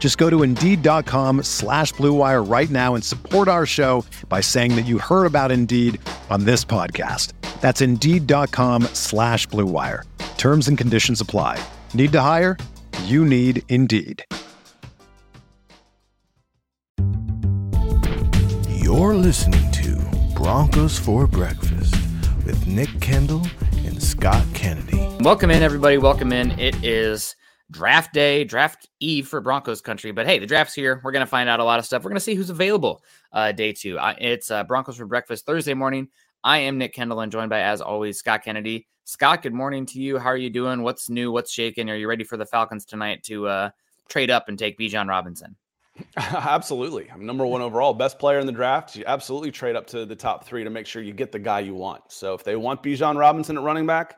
Just go to Indeed.com/Blue Wire right now and support our show by saying that you heard about Indeed on this podcast. That's Indeed.com/Blue Wire. Terms and conditions apply. Need to hire? You need Indeed. You're listening to Broncos for Breakfast with Nick Kendall and Scott Kennedy. Welcome in, everybody. Welcome in. It is draft day, draft eve for Broncos country. But hey, the draft's here. We're going to find out a lot of stuff. We're going to see who's available day two. It's Broncos for Breakfast Thursday morning. I am Nick Kendall and joined by, as always, Scott Kennedy. Scott, good morning to you. How are you doing? What's new? What's shaking? Are you ready for the Falcons tonight to trade up and take Bijan Robinson? Absolutely. I'm number one overall, best player in the draft. You absolutely trade up to the top three to make sure you get the guy you want. So if they want Bijan Robinson at running back,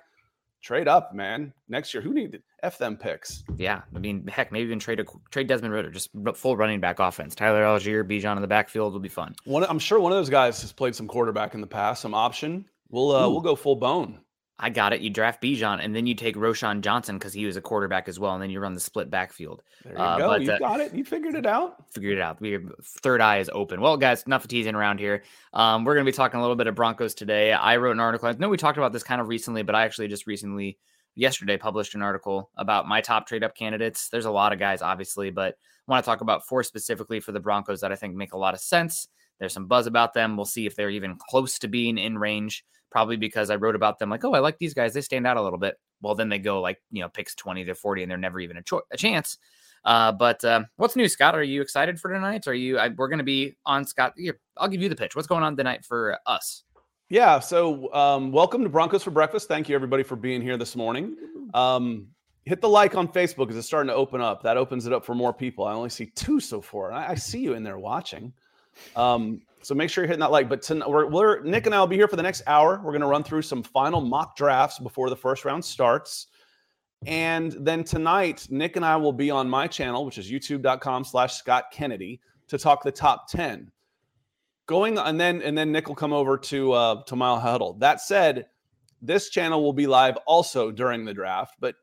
trade up, man. Next year, who needed F them picks? Yeah. I mean, heck, maybe even trade Desmond Ridder, just full running back offense. Tyler Algier, Bijan in the backfield will be fun. I'm sure one of those guys has played some quarterback in the past, some option. We'll go full bone. I got it. You draft Bijan, and then you take Roschon Johnson because he was a quarterback as well, and then you run the split backfield. There you go. But, you got it. You figured it out. Your third eye is open. Well, guys, enough of teasing around here. We're going to be talking a little bit of Broncos today. I wrote an article. I know we talked about this kind of recently, but I actually just recently, yesterday, published an article about my top trade-up candidates. There's a lot of guys, obviously, but I want to talk about four specifically for the Broncos that I think make a lot of sense. There's some buzz about them. We'll see if they're even close to being in range. Probably because I wrote about them like, oh, I like these guys. They stand out a little bit. Well, then they go like, picks 20 to 40 and they're never even a chance. But what's new, Scott? Are you excited for tonight? We're going to be on, Scott. Here, I'll give you the pitch. What's going on tonight for us? Yeah. So welcome to Broncos for Breakfast. Thank you, everybody, for being here this morning. Hit the like on Facebook because it's starting to open up. That opens it up for more people. I only see two so far. I see you in there watching. So make sure you're hitting that like. But tonight, Nick and I will be here for the next hour. We're going to run through some final mock drafts before the first round starts. And then tonight, Nick and I will be on my channel, which is youtube.com/Scott Kennedy, to talk the top 10. And then Nick will come over to Mile High Huddle. That said, this channel will be live also during the draft. But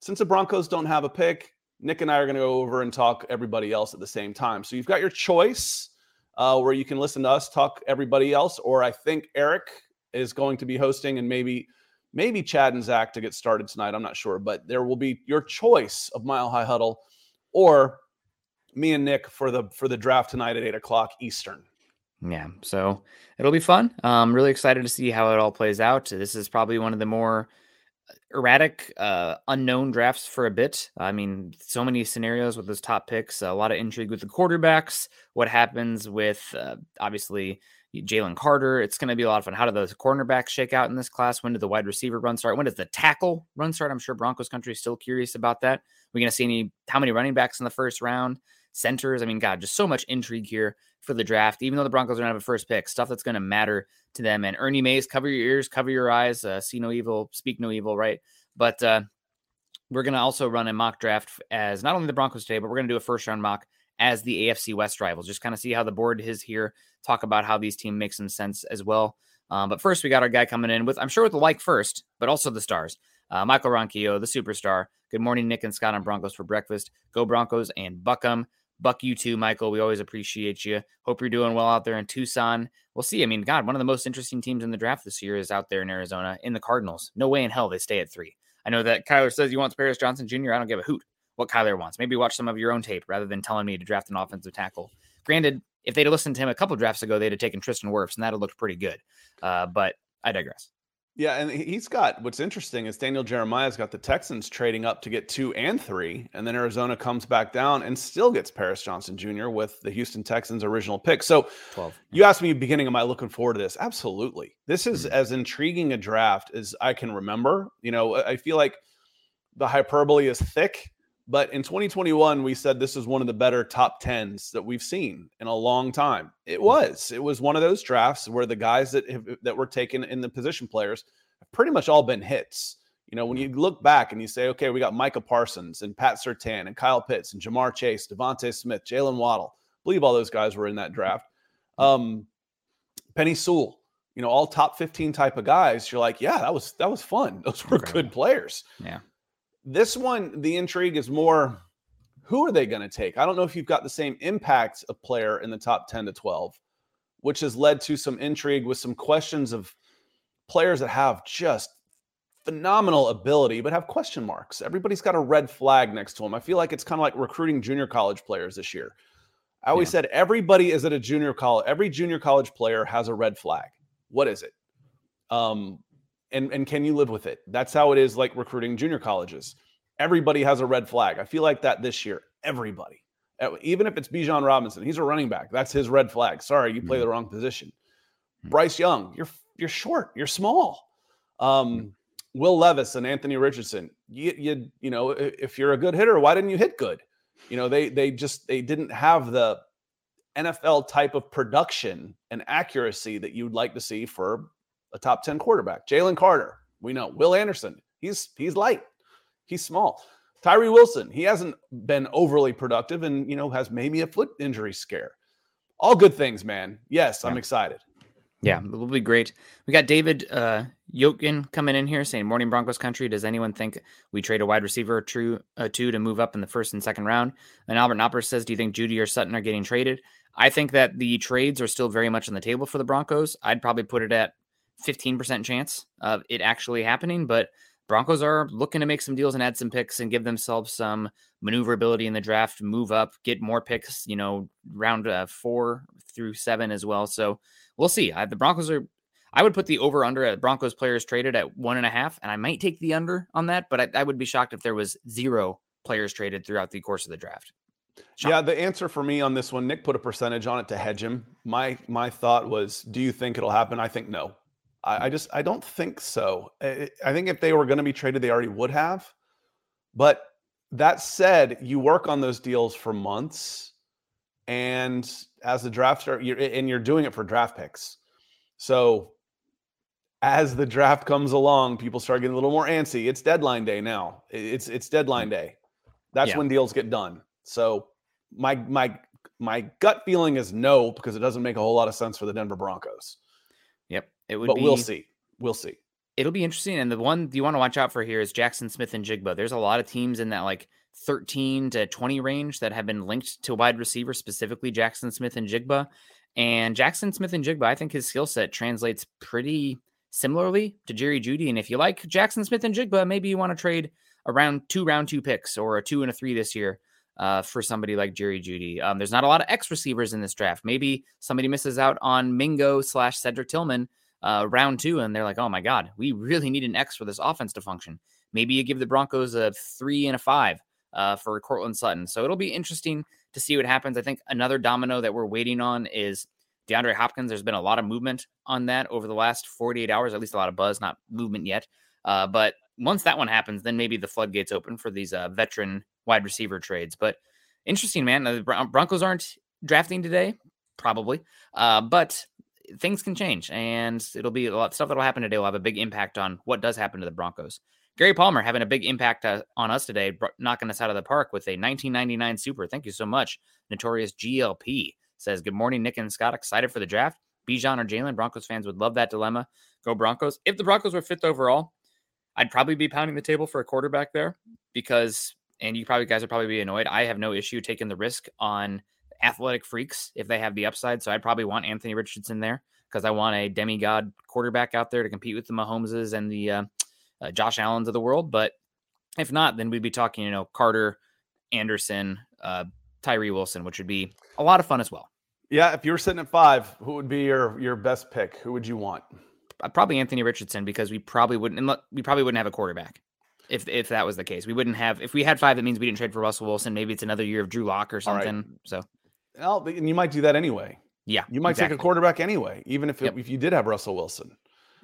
since the Broncos don't have a pick, Nick and I are going to go over and talk everybody else at the same time. So you've got your choice. Where you can listen to us talk everybody else, or I think Eric is going to be hosting, and maybe Chad and Zach to get started tonight. I'm not sure, but there will be your choice of Mile High Huddle or me and Nick for the draft tonight at 8:00 Eastern. Yeah, so it'll be fun. Really excited to see how it all plays out. This is probably one of the more erratic, unknown drafts for a bit. I mean, so many scenarios with those top picks, a lot of intrigue with the quarterbacks, what happens with, obviously, Jalen Carter. It's going to be a lot of fun. How do those cornerbacks shake out in this class? When did the wide receiver run start? When does the tackle run start? I'm sure Broncos country is still curious about that. We're going to see how many running backs in the first round, centers. I mean, God, just so much intrigue here for the draft, even though the Broncos don't have a first pick, stuff that's going to matter to them. And Ernie Mays, cover your ears, cover your eyes, see no evil, speak no evil, right? But we're going to also run a mock draft as not only the Broncos today, but we're going to do a first round mock as the AFC West rivals, just kind of see how the board is here, talk about how these teams make some sense as well. But first, we got our guy coming in with, I'm sure with the like first, but also the stars. Michael Ronchio, the superstar. Good morning, Nick and Scott on Broncos for Breakfast. Go Broncos and buck 'em. Buck you too, Michael. We always appreciate you. Hope you're doing well out there in Tucson. We'll see. I mean, God, one of the most interesting teams in the draft this year is out there in Arizona in the Cardinals. No way in hell they stay at 3. I know that Kyler says he wants Paris Johnson Jr. I don't give a hoot what Kyler wants. Maybe watch some of your own tape rather than telling me to draft an offensive tackle. Granted, if they'd listened to him a couple drafts ago, they'd have taken Tristan Wirfs, and that would have looked pretty good. But I digress. Yeah, and he's got, what's interesting is Daniel Jeremiah's got the Texans trading up to get 2 and 3, and then Arizona comes back down and still gets Paris Johnson Jr. with the Houston Texans' original pick. So 12. You asked me at the beginning, am I looking forward to this? Absolutely. This is as intriguing a draft as I can remember. You know, I feel like the hyperbole is thick, but in 2021, we said this is one of the better top 10s that we've seen in a long time. It was one of those drafts where the guys that were taken in the position players have pretty much all been hits. You know, when you look back and you say, okay, we got Micah Parsons and Pat Surtain and Kyle Pitts and Jamar Chase, Devontae Smith, Jalen Waddle, I believe all those guys were in that draft. Penei Sewell, you know, all top 15 type of guys. You're like, yeah, that was fun. Those were good players. Yeah. This one, the intrigue is more, who are they going to take? I don't know if you've got the same impact of player in the top 10 to 12, which has led to some intrigue with some questions of players that have just phenomenal ability, but have question marks. Everybody's got a red flag next to them. I feel like it's kind of like recruiting junior college players this year. I always said everybody is at a junior college. Every junior college player has a red flag. What is it? And can you live with it? That's how it is, like recruiting junior colleges. Everybody has a red flag. I feel like that this year. Everybody. Even if it's Bijan Robinson, he's a running back. That's his red flag. Sorry, you play the wrong position. Bryce Young, you're short. You're small. Will Levis and Anthony Richardson. You know, if you're a good hitter, why didn't you hit good? You know, they didn't have the NFL type of production and accuracy that you'd like to see for a top 10 quarterback. Jalen Carter, we know. Will Anderson, he's light. He's small. Tyree Wilson, he hasn't been overly productive and, you know, has maybe a foot injury scare. All good things, man. Yes, I'm excited. Yeah, it'll be great. We got David Yokin coming in here saying, morning Broncos country, does anyone think we trade a wide receiver or two to move up in the first and second round? And Albert Knopper says, do you think Judy or Sutton are getting traded? I think that the trades are still very much on the table for the Broncos. I'd probably put it at 15% chance of it actually happening, but Broncos are looking to make some deals and add some picks and give themselves some maneuverability in the draft, move up, get more picks, you know, round 4 through 7 as well. So we'll see. I would put the over under at Broncos players traded at 1.5, and I might take the under on that, but I would be shocked if there was 0 players traded throughout the course of the draft. Sean. Yeah, the answer for me on this one, Nick put a percentage on it to hedge him. My thought was, do you think it'll happen? I think no. I don't think so. I think if they were going to be traded, they already would have. But that said, you work on those deals for months, and as the draft starts, you're doing it for draft picks. So as the draft comes along, people start getting a little more antsy. It's deadline day now. It's deadline day. That's when deals get done. So my gut feeling is no, because it doesn't make a whole lot of sense for the Denver Broncos. Yep. But we'll see. We'll see. It'll be interesting. And the one you want to watch out for here is Jackson Smith and Jigba. There's a lot of teams in that like 13 to 20 range that have been linked to wide receiver, specifically Jackson Smith and Jigba. And Jackson Smith and Jigba, I think his skill set translates pretty similarly to Jerry Judy. And if you like Jackson Smith and Jigba, maybe you want to trade around 2 round 2 picks or a 2 and a 3 this year for somebody like Jerry Judy. There's not a lot of X receivers in this draft. Maybe somebody misses out on Mingo/Cedric Tillman. Round 2, and they're like, oh my God, we really need an X for this offense to function. Maybe you give the Broncos a 3 and a 5 for Courtland Sutton. So it'll be interesting to see what happens. I think another domino that we're waiting on is DeAndre Hopkins. There's been a lot of movement on that over the last 48 hours, at least a lot of buzz, not movement yet. But once that one happens, then maybe the floodgates open for these veteran wide receiver trades. But interesting, man. The Broncos aren't drafting today, probably. But things can change, and it'll be a lot of stuff that'll happen today will have a big impact on what does happen to the Broncos. Gary Palmer having a big impact on us today, knocking us out of the park with a 1999 Super. Thank you so much. Notorious GLP says, good morning, Nick and Scott. Excited for the draft. Bijan or Jalen? Broncos fans would love that dilemma. Go Broncos. If the Broncos were 5th overall, I'd probably be pounding the table for a quarterback there because, and you probably guys would probably be annoyed. I have no issue taking the risk on athletic freaks if they have the upside. So I'd probably want Anthony Richardson there because I want a demigod quarterback out there to compete with the Mahomeses and the Josh Allens of the world. But if not, then we'd be talking, you know, Carter, Anderson, Tyree Wilson, which would be a lot of fun as well. Yeah. If you were sitting at 5, who would be your best pick? Who would you want? probably Anthony Richardson, because we probably wouldn't have a quarterback if that was the case. We wouldn't have, if we had five, that means we didn't trade for Russell Wilson. Maybe it's another year of Drew Lock or something. Right. So, well, and you might do that anyway. Yeah, you might take a quarterback anyway, even if you did have Russell Wilson.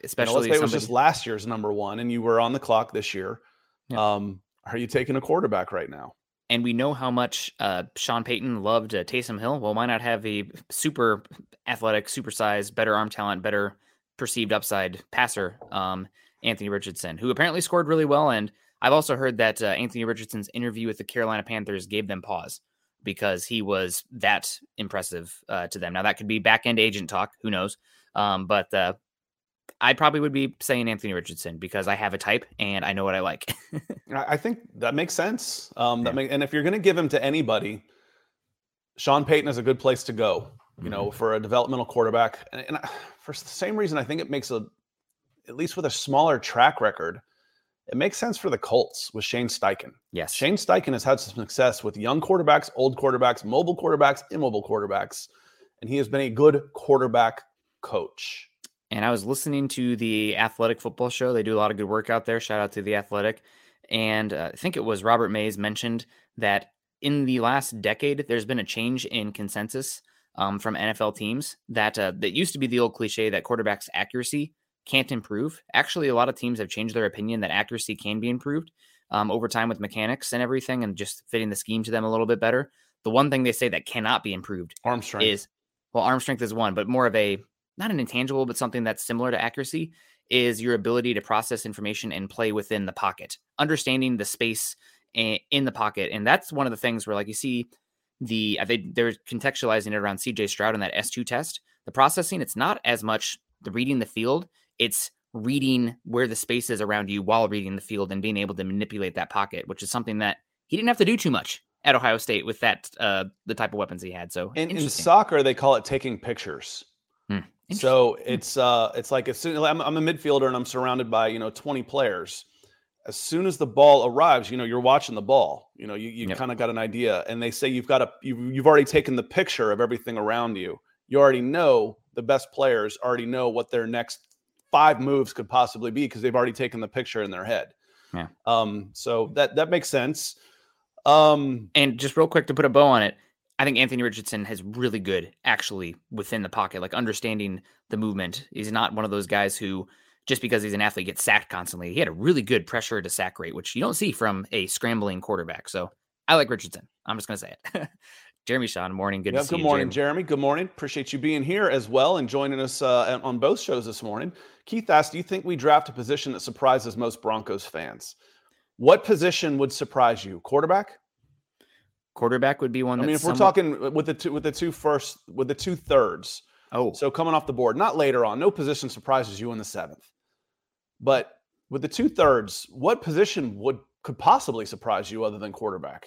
Especially let's say it was just last year's number one, and you were on the clock this year. Yeah. Are you taking a quarterback right now? And we know how much Sean Payton loved Taysom Hill. Well, why not have a super athletic, supersized, better arm talent, better perceived upside passer, Anthony Richardson, who apparently scored really well. And I've also heard that Anthony Richardson's interview with the Carolina Panthers gave them pause because he was that impressive to them. Now, that could be back-end agent talk. Who knows? But I probably would be saying Anthony Richardson because I have a type and I know what I like. I think that makes sense. And if you're going to give him to anybody, Sean Payton is a good place to go, you know, for a developmental quarterback. And for the same reason, I think it makes at least with a smaller track record, it makes sense for the Colts with Shane Steichen. Yes. Shane Steichen has had some success with young quarterbacks, old quarterbacks, mobile quarterbacks, immobile quarterbacks. And he has been a good quarterback coach. And I was listening to the Athletic football show. They do a lot of good work out there. Shout out to the Athletic. And I think it was Robert Mays mentioned that in the last decade, there's been a change in consensus from NFL teams that used to be the old cliche that quarterbacks' accuracy can't improve. Actually, a lot of teams have changed their opinion that accuracy can be improved over time with mechanics and everything and just fitting the scheme to them a little bit better. The one thing they say that cannot be improved arm strength is one, but more of a, not an intangible, but something that's similar to accuracy is your ability to process information and play within the pocket, understanding the space in the pocket. And that's one of the things where, like, you see they're contextualizing it around CJ Stroud in that S2 test, the processing. It's not as much the reading the field. It's reading where the space is around you while reading the field and being able to manipulate that pocket, which is something that he didn't have to do too much at Ohio State with that, the type of weapons he had. So in soccer, they call it taking pictures. So it's like, as soon I'm a midfielder and I'm surrounded by, you know, 20 players, as soon as the ball arrives, you know, you're watching the ball, you know, you kind of got an idea, and they say you've already taken the picture of everything around you. You already know the best players already know what their next five moves could possibly be because they've already taken the picture in their head. Yeah. So that makes sense. And just real quick to put a bow on it, I think Anthony Richardson is really good actually within the pocket, like understanding the movement. He's not one of those guys who, just because he's an athlete, gets sacked constantly. He had a really good pressure to sack rate, which you don't see from a scrambling quarterback. So I like Richardson. I'm just going to say it. Jeremy Sean, morning. Good to see you. Good morning, Jeremy. Good morning. Appreciate you being here as well and joining us on both shows this morning. Keith asked, do you think we draft a position that surprises most Broncos fans? What position would surprise you? Quarterback? Quarterback would be one. I mean, if we're talking with the two thirds. Oh, so coming off the board, not later on. No position surprises you in the seventh, but with the 2 thirds, what position could possibly surprise you other than quarterback?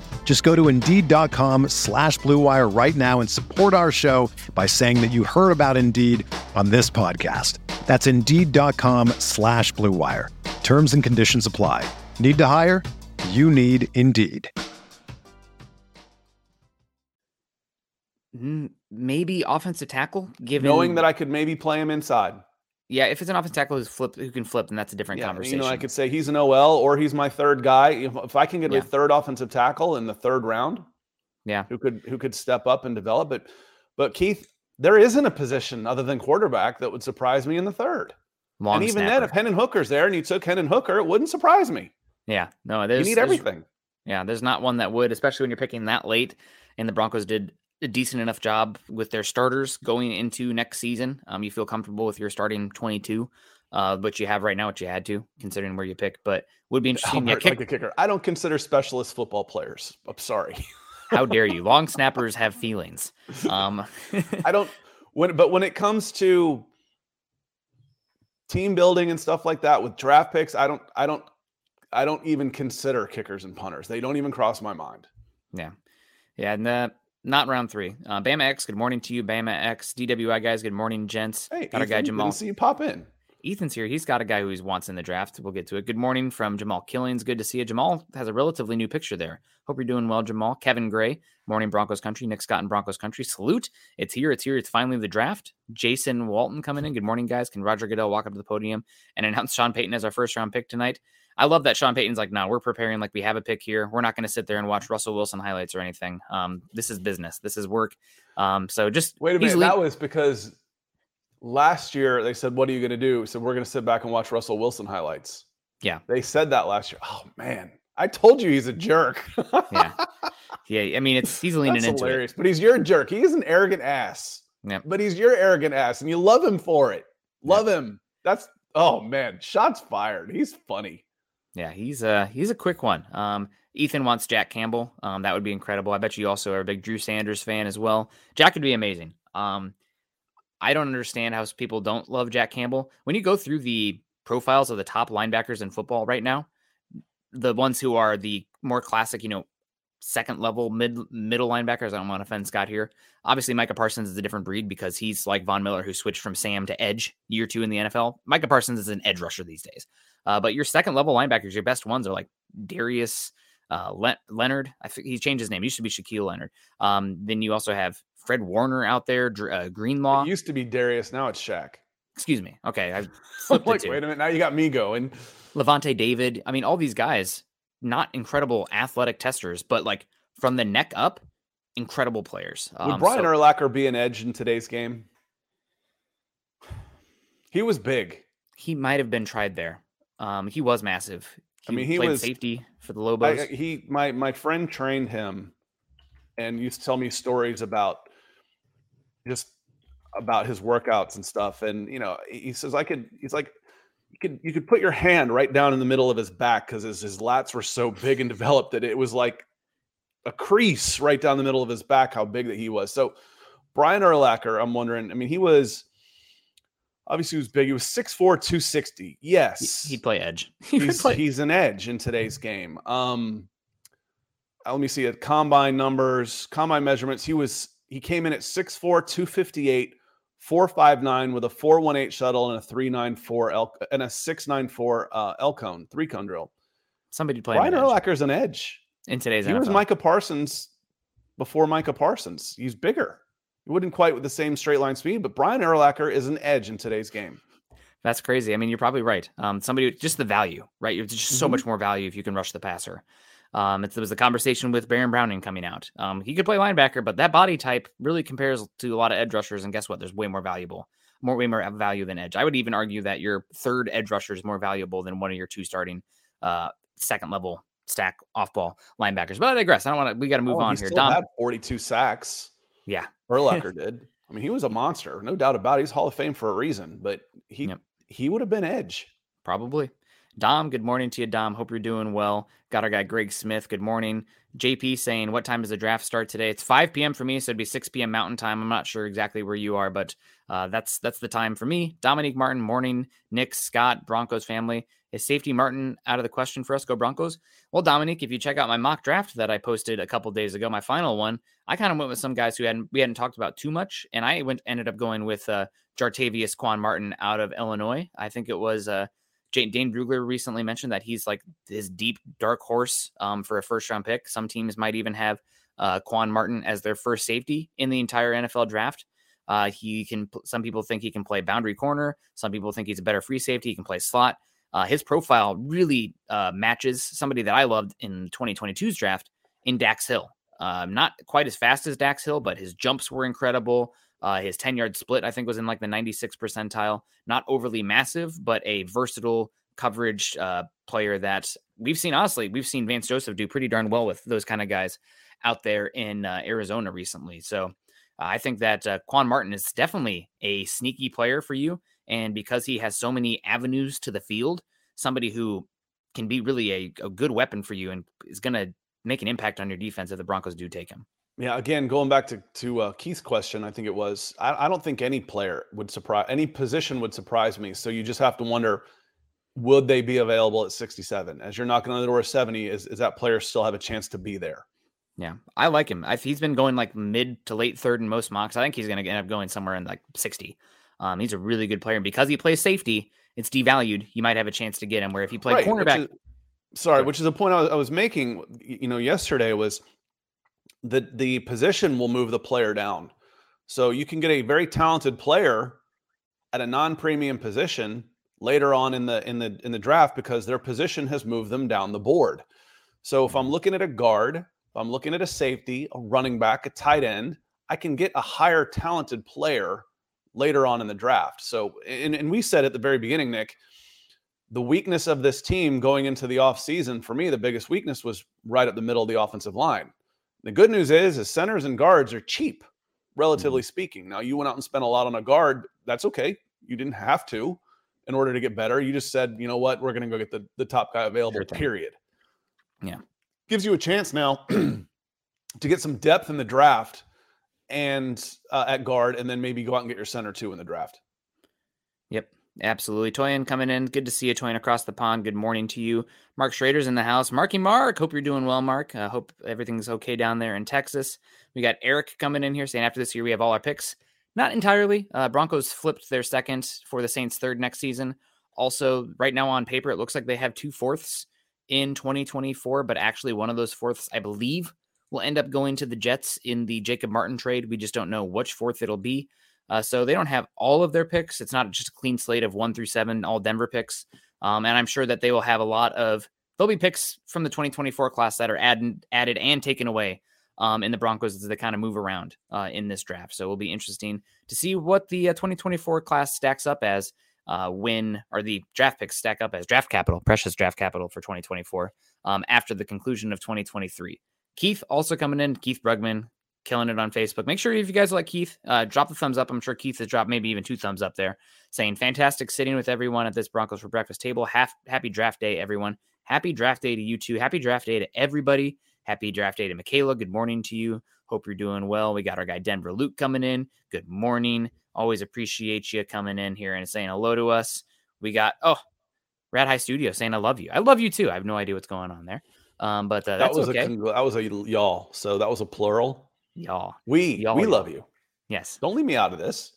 Just go to Indeed.com/Blue Wire right now and support our show by saying that you heard about Indeed on this podcast. That's Indeed.com/Blue Wire. Terms and conditions apply. Need to hire? You need Indeed. Maybe offensive tackle, given knowing that I could maybe play him inside. Yeah, if it's an offensive tackle who can flip, then that's a different conversation. You know, I could say he's an OL or he's my third guy. If I can get a third offensive tackle in the third round, who could step up and develop. But Keith, there isn't a position other than quarterback that would surprise me in the third. Long and even snapper. Then, if Hendon Hooker's there and you took Hendon Hooker, it wouldn't surprise me. Yeah, no, you need everything. Yeah, there's not one that would, especially when you're picking that late. And the Broncos did a decent enough job with their starters going into next season. You feel comfortable with your starting 22, but you have right now what you had to, considering where you pick. But would be interesting. Albert, like the kicker. I don't consider specialist football players. I'm sorry. How dare you? Long snappers have feelings. I don't. But when it comes to team building and stuff like that with draft picks, I don't even consider kickers and punters. They don't even cross my mind. Yeah. Yeah. And not round three. Bama X, good morning to you, Bama X. DWI guys, good morning, gents. Hey, got Ethan, our guy Jamal. Good to see you pop in. Ethan's here. He's got a guy who he wants in the draft. We'll get to it. Good morning from Jamal Killings. Good to see you. Jamal has a relatively new picture there. Hope you're doing well, Jamal. Kevin Gray, morning Broncos country. Nick Scott in Broncos country. Salute. It's here. It's here. It's finally the draft. Jason Walton coming in. Good morning, guys. Can Roger Goodell walk up to the podium and announce Sean Payton as our first round pick tonight? I love that Sean Payton's like, no, we're preparing like we have a pick here. We're not going to sit there and watch Russell Wilson highlights or anything. This is business. This is work. So just wait a minute. That was because last year they said, what are you going to do? So we're going to sit back and watch Russell Wilson highlights. Yeah. They said that last year. Oh man, I told you he's a jerk. Yeah. Yeah. I mean, he's leaning into hilarious, it, but he's your jerk. He is an arrogant ass, yeah. But he's your arrogant ass and you love him for it. Love him. That's, oh man, shots fired. He's funny. Yeah, he's a quick one. Ethan wants Jack Campbell. That would be incredible. I bet you also are a big Drew Sanders fan as well. Jack would be amazing. I don't understand how people don't love Jack Campbell. When you go through the profiles of the top linebackers in football right now, the ones who are the more classic, second level middle linebackers. I don't want to offend Scott here. Obviously, Micah Parsons is a different breed because he's like Von Miller, who switched from Sam to edge year two in the NFL. Micah Parsons is an edge rusher these days. But your second level linebackers, your best ones are like Darius Leonard. I think he changed his name. He used to be Shaquille Leonard. Then you also have Fred Warner out there, Greenlaw. It used to be Darius. Now it's Shaq. Excuse me. Okay. I flipped it too. Wait a minute. Now you got me going. Levante David. I mean, all these guys, not incredible athletic testers, but like from the neck up, incredible players. Would Brian Urlacher be an edge in today's game? He was big. He might have been tried there. He was massive. He played safety for the Lobos. My friend trained him and used to tell me stories about his workouts and stuff. And he says you could put your hand right down in the middle of his back because his lats were so big and developed that it was like a crease right down the middle of his back. How big that he was. So Brian Urlacher, I'm wondering. Obviously, he was big. He was 6'4", 260. Yes. He'd play edge. He's an edge in today's game. Let me see. At combine measurements, he came in at 6'4", 258, 4.59 with a 4.18 shuttle and a 3.94 and a 6.94 L-cone, three-cone drill. Somebody played Brian Urlacher's an edge. In today's NFL. He was Micah Parsons before Micah Parsons. He's bigger. It wouldn't quite with the same straight line speed, but Brian Urlacher is an edge in today's game. That's crazy. I mean, you're probably right. Somebody, just the value, right? It's just so much more value if you can rush the passer. It was the conversation with Baron Browning coming out. He could play linebacker, but that body type really compares to a lot of edge rushers. And guess what? There's way more value than edge. I would even argue that your third edge rusher is more valuable than one of your two starting second level stack off ball linebackers. But I digress. We got to move on here. Dom had 42 sacks. Yeah. Urlacher did. I mean, he was a monster, no doubt about it. He's Hall of Fame for a reason, but he would have been edge. Probably. Dom, good morning to you, Dom. Hope you're doing well. Got our guy Greg Smith. Good morning. JP saying, what time does the draft start today? It's 5 p.m. for me, so it'd be 6 p.m. Mountain Time. I'm not sure exactly where you are, but that's the time for me. Dominique Martin, morning. Nick Scott, Broncos family. Is safety Martin out of the question for us? Go Broncos. Well, Dominique, if you check out my mock draft that I posted a couple days ago, my final one, I kind of went with some guys who we hadn't talked about too much, and I ended up going with Jartavius Quan Martin out of Illinois. I think it was Dane Brugler recently mentioned that he's like his deep dark horse for a first round pick. Some teams might even have Quan Martin as their first safety in the entire NFL draft. Some people think he can play boundary corner. Some people think he's a better free safety. He can play slot. His profile really matches somebody that I loved in 2022's draft in Dax Hill. Not quite as fast as Dax Hill, but his jumps were incredible. His 10-yard split, I think, was in like the 96th percentile. Not overly massive, but a versatile coverage player that we've seen. Honestly, we've seen Vance Joseph do pretty darn well with those kind of guys out there in Arizona recently. So I think that Quan Martin is definitely a sneaky player for you. And because he has so many avenues to the field, somebody who can be really a good weapon for you and is going to make an impact on your defense if the Broncos do take him. Yeah, again, going back to Keith's question, I think it was, I don't think any player would surprise, any position would surprise me. So you just have to wonder, would they be available at 67? As you're knocking on the door of 70, is that player still have a chance to be there? Yeah, I like him. He's been going like mid to late third in most mocks. I think he's going to end up going somewhere in like 60. He's a really good player. And because he plays safety, it's devalued. You might have a chance to get him, where if he played cornerback. Which is a point I was making, yesterday, was that the position will move the player down. So you can get a very talented player at a non-premium position later on in the draft because their position has moved them down the board. So if I'm looking at a guard, if I'm looking at a safety, a running back, a tight end, I can get a higher talented player later on in the draft. So, and we said at the very beginning, Nick, the weakness of this team going into the offseason, for me, the biggest weakness was right up the middle of the offensive line. The good news is centers and guards are cheap, relatively speaking. Now, you went out and spent a lot on a guard. That's okay. You didn't have to in order to get better. You just said, you know what, we're going to go get the top guy available, period. Yeah. Gives you a chance now to get some depth in the draft and at guard, and then maybe go out and get your center too in the draft. Yep. Absolutely. Toyin coming in. Good to see you, Toyin, across the pond. Good morning to you. Mark Schrader's in the house. Marky Mark, hope you're doing well, Mark. Hope everything's okay down there in Texas. We got Eric coming in here saying after this year, we have all our picks. Not entirely. Broncos flipped their second for the Saints' third next season. Also, right now on paper, it looks like they have 2 fourths in 2024, but actually one of those fourths, I believe, will end up going to the Jets in the Jacob Martin trade. We just don't know which fourth it'll be. So they don't have all of their picks. It's not just a clean slate of 1 through 7, all Denver picks. And I'm sure that they will have a lot of, there'll be picks from the 2024 class that are added and taken away in the Broncos as they kind of move around in this draft. So it'll be interesting to see what the 2024 class stacks up as or the draft picks stack up as draft capital, precious draft capital for 2024 after the conclusion of 2023. Keith also coming in, Keith Brugman. Killing it on Facebook. Make sure if you guys like Keith, drop the thumbs up. I'm sure Keith has dropped maybe even 2 thumbs up there, saying fantastic sitting with everyone at this Broncos for Breakfast table. Happy draft day, everyone. Happy draft day to you too. Happy draft day to everybody. Happy draft day to Michaela. Good morning to you. Hope you're doing well. We got our guy Denver Luke coming in. Good morning. Always appreciate you coming in here and saying hello to us. We got Rad High Studio saying I love you. I love you too. I have no idea what's going on there. But that's okay. That was a y'all. So that was a plural. Y'all, we love you. Yes, don't leave me out of this.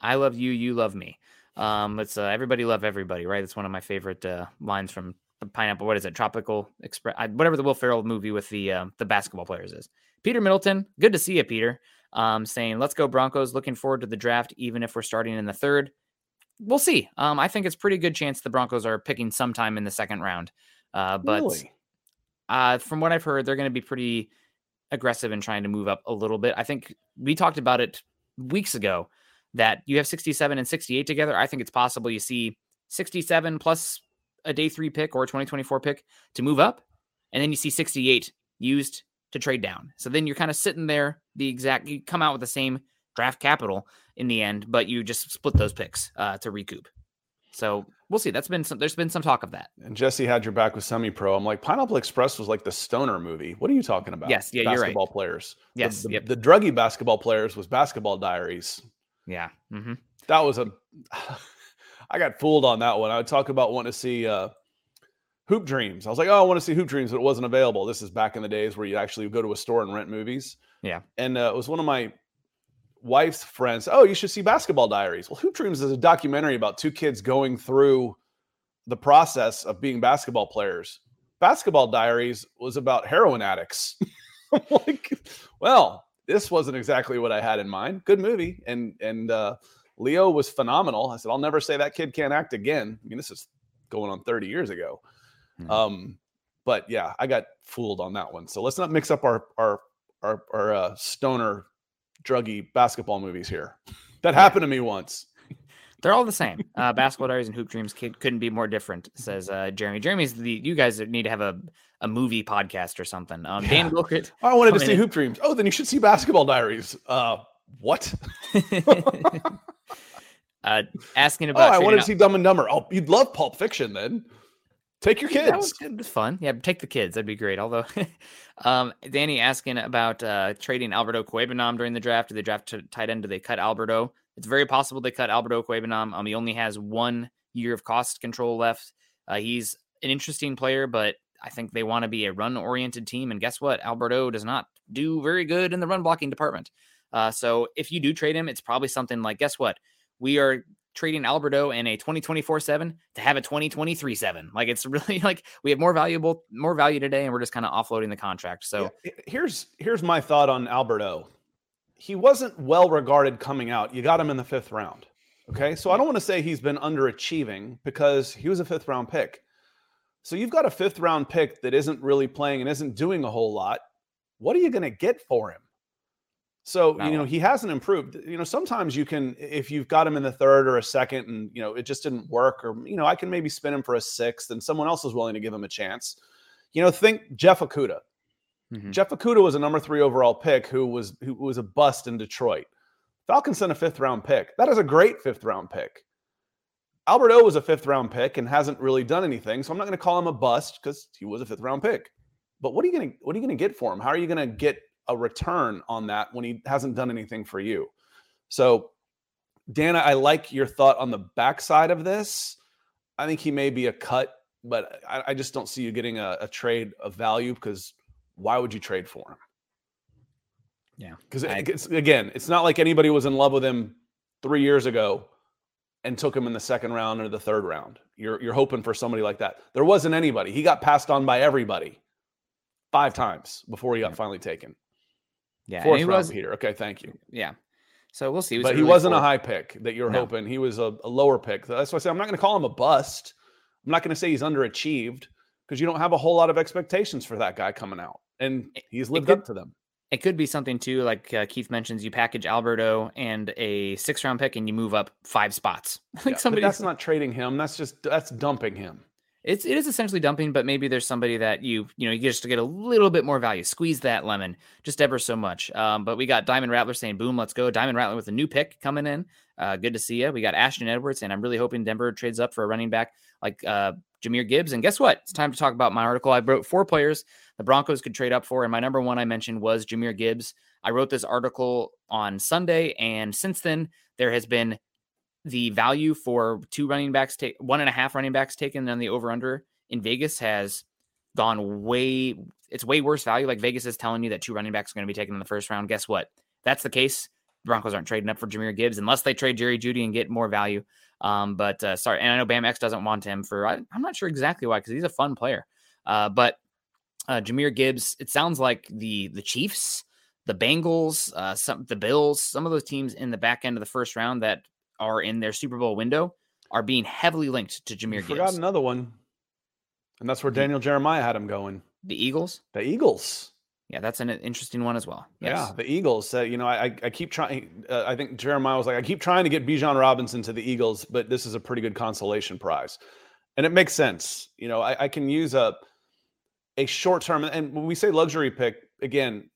I love you, you love me. It's everybody love everybody, right? That's one of my favorite lines from Pineapple. What is it? Tropical Express, whatever the Will Ferrell movie with the basketball players is. Peter Middleton, good to see you, Peter. Saying let's go Broncos. Looking forward to the draft, even if we're starting in the third. We'll see. I think it's pretty good chance the Broncos are picking sometime in the second round. But really? From what I've heard, they're going to be pretty aggressive in trying to move up a little bit. I think we talked about it weeks ago that you have 67 and 68 together. I think it's possible you see 67 plus a day 3 pick or a 2024 pick to move up. And then you see 68 used to trade down. So then you're kind of sitting there, you come out with the same draft capital in the end, but you just split those picks to recoup. So we'll see. There's been some talk of that. And Jesse had your back with Semi-Pro. I'm like, Pineapple Express was like the stoner movie. What are you talking about? Yes, yeah, you're right. Basketball players. Yes, the druggy basketball players was Basketball Diaries. Yeah, mm-hmm. That was I got fooled on that one. I would talk about wanting to see Hoop Dreams. I was like, I want to see Hoop Dreams, but it wasn't available. This is back in the days where you actually go to a store and rent movies. Yeah, and it was one of my wife's friends. Oh, you should see Basketball Diaries. Well, Hoop Dreams is a documentary about 2 kids going through the process of being basketball players. Basketball Diaries was about heroin addicts. Like, well, this wasn't exactly what I had in mind. Good movie. And Leo was phenomenal. I said, I'll never say that kid can't act again. I mean, this is going on 30 years ago. Mm-hmm. But yeah, I got fooled on that one. So let's not mix up our stoner druggy basketball movies here. That happened to me once. They're all the same. Basketball Diaries and Hoop Dreams couldn't be more different, says Jeremy. Jeremy's you guys need to have a movie podcast or something. Dan Wilkert. I wanted to see Hoop Dreams. Oh, then you should see Basketball Diaries. What? Asking about. Oh, I wanted to see Dumb and Dumber. Oh, you'd love Pulp Fiction then. Take your kids. That was fun. Yeah, take the kids. That'd be great. Although, Danny asking about trading Alberto Cuebanam during the draft. Do they draft tight end? Do they cut Alberto? It's very possible they cut Alberto Cuebanam. He only has 1 year of cost control left. He's an interesting player, but I think they want to be a run-oriented team. And guess what? Alberto does not do very good in the run-blocking department. So if you do trade him, it's probably something like, guess what? We are trading Alberto in a 2024-7 to have a 2023-7. Like, it's really like we have more value today, and we're just kind of offloading the contract. So yeah, here's my thought on Alberto. He wasn't well regarded coming out. You got him in the fifth round. Okay. So I don't want to say he's been underachieving because he was a fifth round pick. So you've got a fifth round pick that isn't really playing and isn't doing a whole lot. What are you going to get for him? So, he hasn't improved. Sometimes you can, if you've got him in the third or a second and, it just didn't work, or, I can maybe spin him for a sixth and someone else is willing to give him a chance. Think Jeff Okudah. Mm-hmm. Jeff Okudah was a number 3 overall pick who was a bust in Detroit. Falcons sent a fifth round pick. That is a great fifth round pick. Alberto was a fifth round pick and hasn't really done anything. So I'm not going to call him a bust because he was a fifth round pick, but what are you going to get for him? How are you going to get a return on that when he hasn't done anything for you? So, Dana, I like your thought on the backside of this. I think he may be a cut, but I just don't see you getting a trade of value, because why would you trade for him? Yeah. Because it's not like anybody was in love with him 3 years ago and took him in the second round or the third round. You're hoping for somebody like that. There wasn't anybody. He got passed on by everybody 5 times before he got finally taken. Yeah, fourth round, Peter. Okay, thank you. Yeah, so we'll see. But he wasn't a high pick that you're hoping. He was a lower pick. That's why I say I'm not going to call him a bust. I'm not going to say he's underachieved, because you don't have a whole lot of expectations for that guy coming out, and he's lived up to them. It could be something too, like Keith mentions. You package Alberto and a 6th round pick, and you move up 5 spots. That's not trading him. That's dumping him. It is essentially dumping, but maybe there's somebody that you just get a little bit more value. Squeeze that lemon just ever so much. But we got Diamond Rattler saying, boom, let's go. Diamond Rattler with a new pick coming in. Good to see you. We got Ashton Edwards, and I'm really hoping Denver trades up for a running back like Jahmyr Gibbs. And guess what? It's time to talk about my article. I wrote 4 players the Broncos could trade up for, and my number one I mentioned was Jahmyr Gibbs. I wrote this article on Sunday, and since then there has been the value for 2 running backs, 1.5 running backs taken on the over-under in Vegas has gone way, it's way worse value. Like, Vegas is telling you that 2 running backs are going to be taken in the first round. Guess what? That's the case. The Broncos aren't trading up for Jahmyr Gibbs unless they trade Jerry Jeudy and get more value. Sorry. And I know Bam X doesn't want him for, I'm not sure exactly why, because he's a fun player. But Jahmyr Gibbs, it sounds like the Chiefs, the Bengals, the Bills, some of those teams in the back end of the first round that are in their Super Bowl window are being heavily linked to Jahmyr Gibbs. Forgot another one, and that's where Daniel Jeremiah had him going. The Eagles. The Eagles. Yeah, that's an interesting one as well. Yes. Yeah, the Eagles. I keep trying. I think Jeremiah was like, I keep trying to get Bijan Robinson to the Eagles, but this is a pretty good consolation prize, and it makes sense. I can use a short term, and when we say luxury pick again,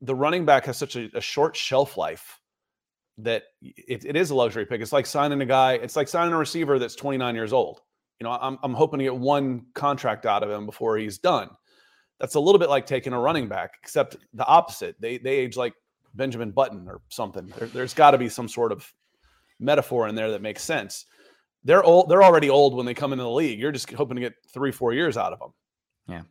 the running back has such a short shelf life that it is a luxury pick. It's like signing a guy. It's like signing a receiver that's 29 years old. I'm hoping to get one contract out of him before he's done. That's a little bit like taking a running back, except the opposite. They age like Benjamin Button or something. There's got to be some sort of metaphor in there that makes sense. They're old. They're already old when they come into the league. You're just hoping to get 3-4 years out of them. Yeah.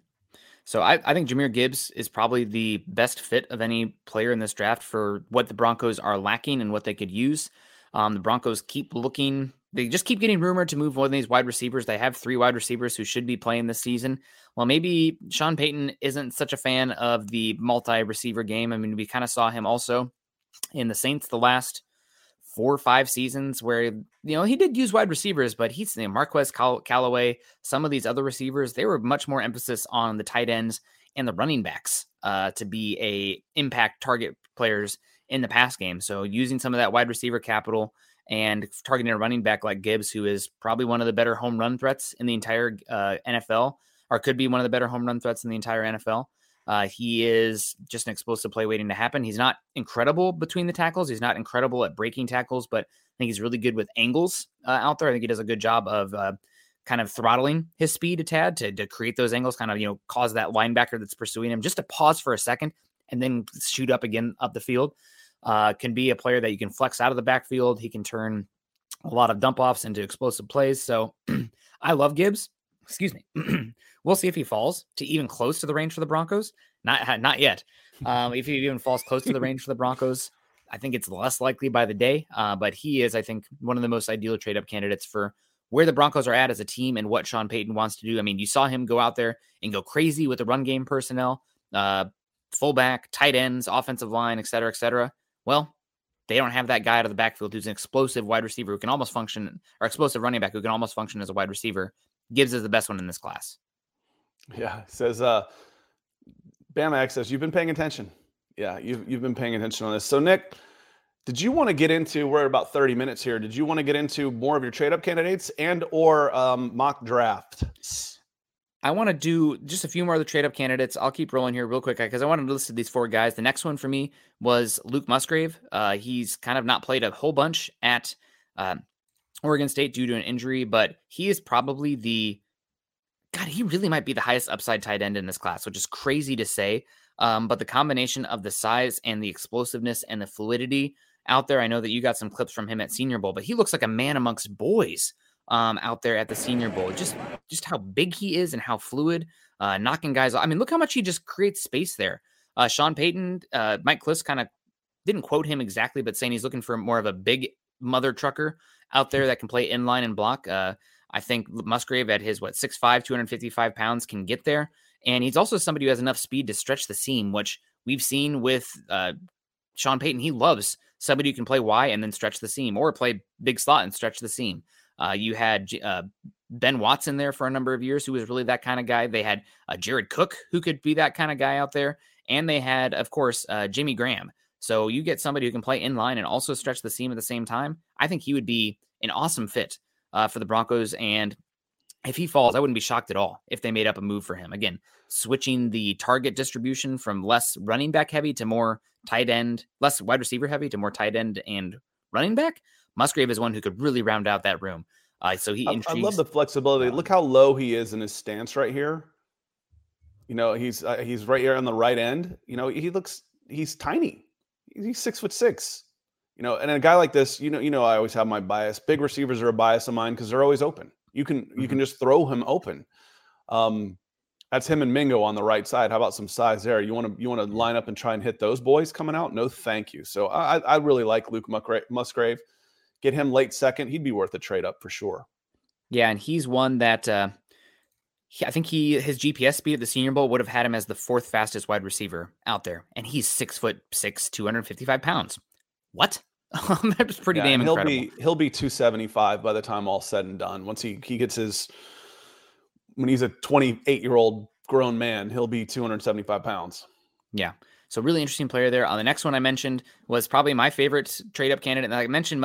So I think Jahmyr Gibbs is probably the best fit of any player in this draft for what the Broncos are lacking and what they could use. The Broncos they just keep getting rumored to move one of these wide receivers. They have 3 wide receivers who should be playing this season. Well, maybe Sean Payton isn't such a fan of the multi-receiver game. I mean, we kind of saw him also in the Saints the last 4 or 5 seasons where, he did use wide receivers, but he's Marquez Callaway, some of these other receivers, they were much more emphasis on the tight ends and the running backs to be a impact target players in the pass game. So using some of that wide receiver capital and targeting a running back like Gibbs, who is probably one of the better home run threats in the entire NFL, or could be one of the better home run threats in the entire NFL. He is just an explosive play waiting to happen. He's not incredible between the tackles. He's not incredible at breaking tackles, but I think he's really good with angles out there. I think he does a good job of kind of throttling his speed a tad to create those angles, kind of, you know, cause that linebacker that's pursuing him just to pause for a second and then shoot up again up the field. Can be a player that you can flex out of the backfield. He can turn a lot of dump offs into explosive plays. So I love Gibbs. Excuse me. We'll see if he falls to even close to the range for the Broncos. Not yet. If he even falls close to the range for the Broncos, I think it's less likely by the day. But he is, I think, one of the most ideal trade-up candidates for where the Broncos are at as a team and what Sean Payton wants to do. I mean, you saw him go out there and go crazy with the run game personnel, fullback, tight ends, offensive line, et cetera, et cetera. Well, they don't have that guy out of the backfield who's an explosive wide receiver who can almost function, or explosive running back who can almost function as a wide receiver. Gibbs is the best one in this class. Yeah, it says Bama says, you've been paying attention. Yeah, you've been paying attention on this. So, Nick, did you want to get into, we're at about 30 minutes here, did you want to get into more of your trade-up candidates and or mock draft? I want to do just a few more of the trade-up candidates. I'll keep rolling here real quick because I wanted to list these four guys. The next one for me was Luke Musgrave. He's kind of not played a whole bunch at Oregon State due to an injury, but he is probably he really might be the highest upside tight end in this class, which is crazy to say. But the combination of the size and the explosiveness and the fluidity out there, I know that you got some clips from him at Senior Bowl, but he looks like a man amongst boys out there at the Senior Bowl. Just how big he is and how fluid, knocking guys off. I mean, look how much he just creates space there. Sean Payton, Mike Kliss kind of didn't quote him exactly, but saying he's looking for more of a big mother trucker out there that can play inline and block. I think Musgrave at his 6'5", 255 pounds can get there. And he's also somebody who has enough speed to stretch the seam, which we've seen with Sean Payton. He loves somebody who can play Y and then stretch the seam, or play big slot and stretch the seam. You had Ben Watson there for a number of years, who was really that kind of guy. They had Jared Cook, who could be that kind of guy out there. And they had, of course, Jimmy Graham. So you get somebody who can play inline and also stretch the seam at the same time. I think he would be an awesome fit for the Broncos. And if he falls, I wouldn't be shocked at all if they made up a move for him. Again, switching the target distribution from less running back heavy to more tight end, less wide receiver heavy to more tight end and running back. Musgrave is one who could really round out that room. So he intrigues. I love the flexibility. Look how low he is in his stance right here. You know, he's right here on the right end. You know, he's tiny. He's 6'6". You know, and a guy like this, you know, I always have my bias. Big receivers are a bias of mine because they're always open. You can just throw him open. That's him and Mingo on the right side. How about some size there? You want to line up and try and hit those boys coming out? No, thank you. So I really like Luke Musgrave. Get him late second. He'd be worth a trade up for sure. Yeah, and he's one that I think his GPS speed at the Senior Bowl would have had him as the fourth fastest wide receiver out there, and he's 6'6", 255 pounds. What? That's pretty damn incredible. He'll be 275 by the time all said and done. Once he gets when he's a 28-year-old grown man, he'll be 275 pounds. Yeah. So really interesting player there. The next one I mentioned was probably my favorite trade-up candidate. And I mentioned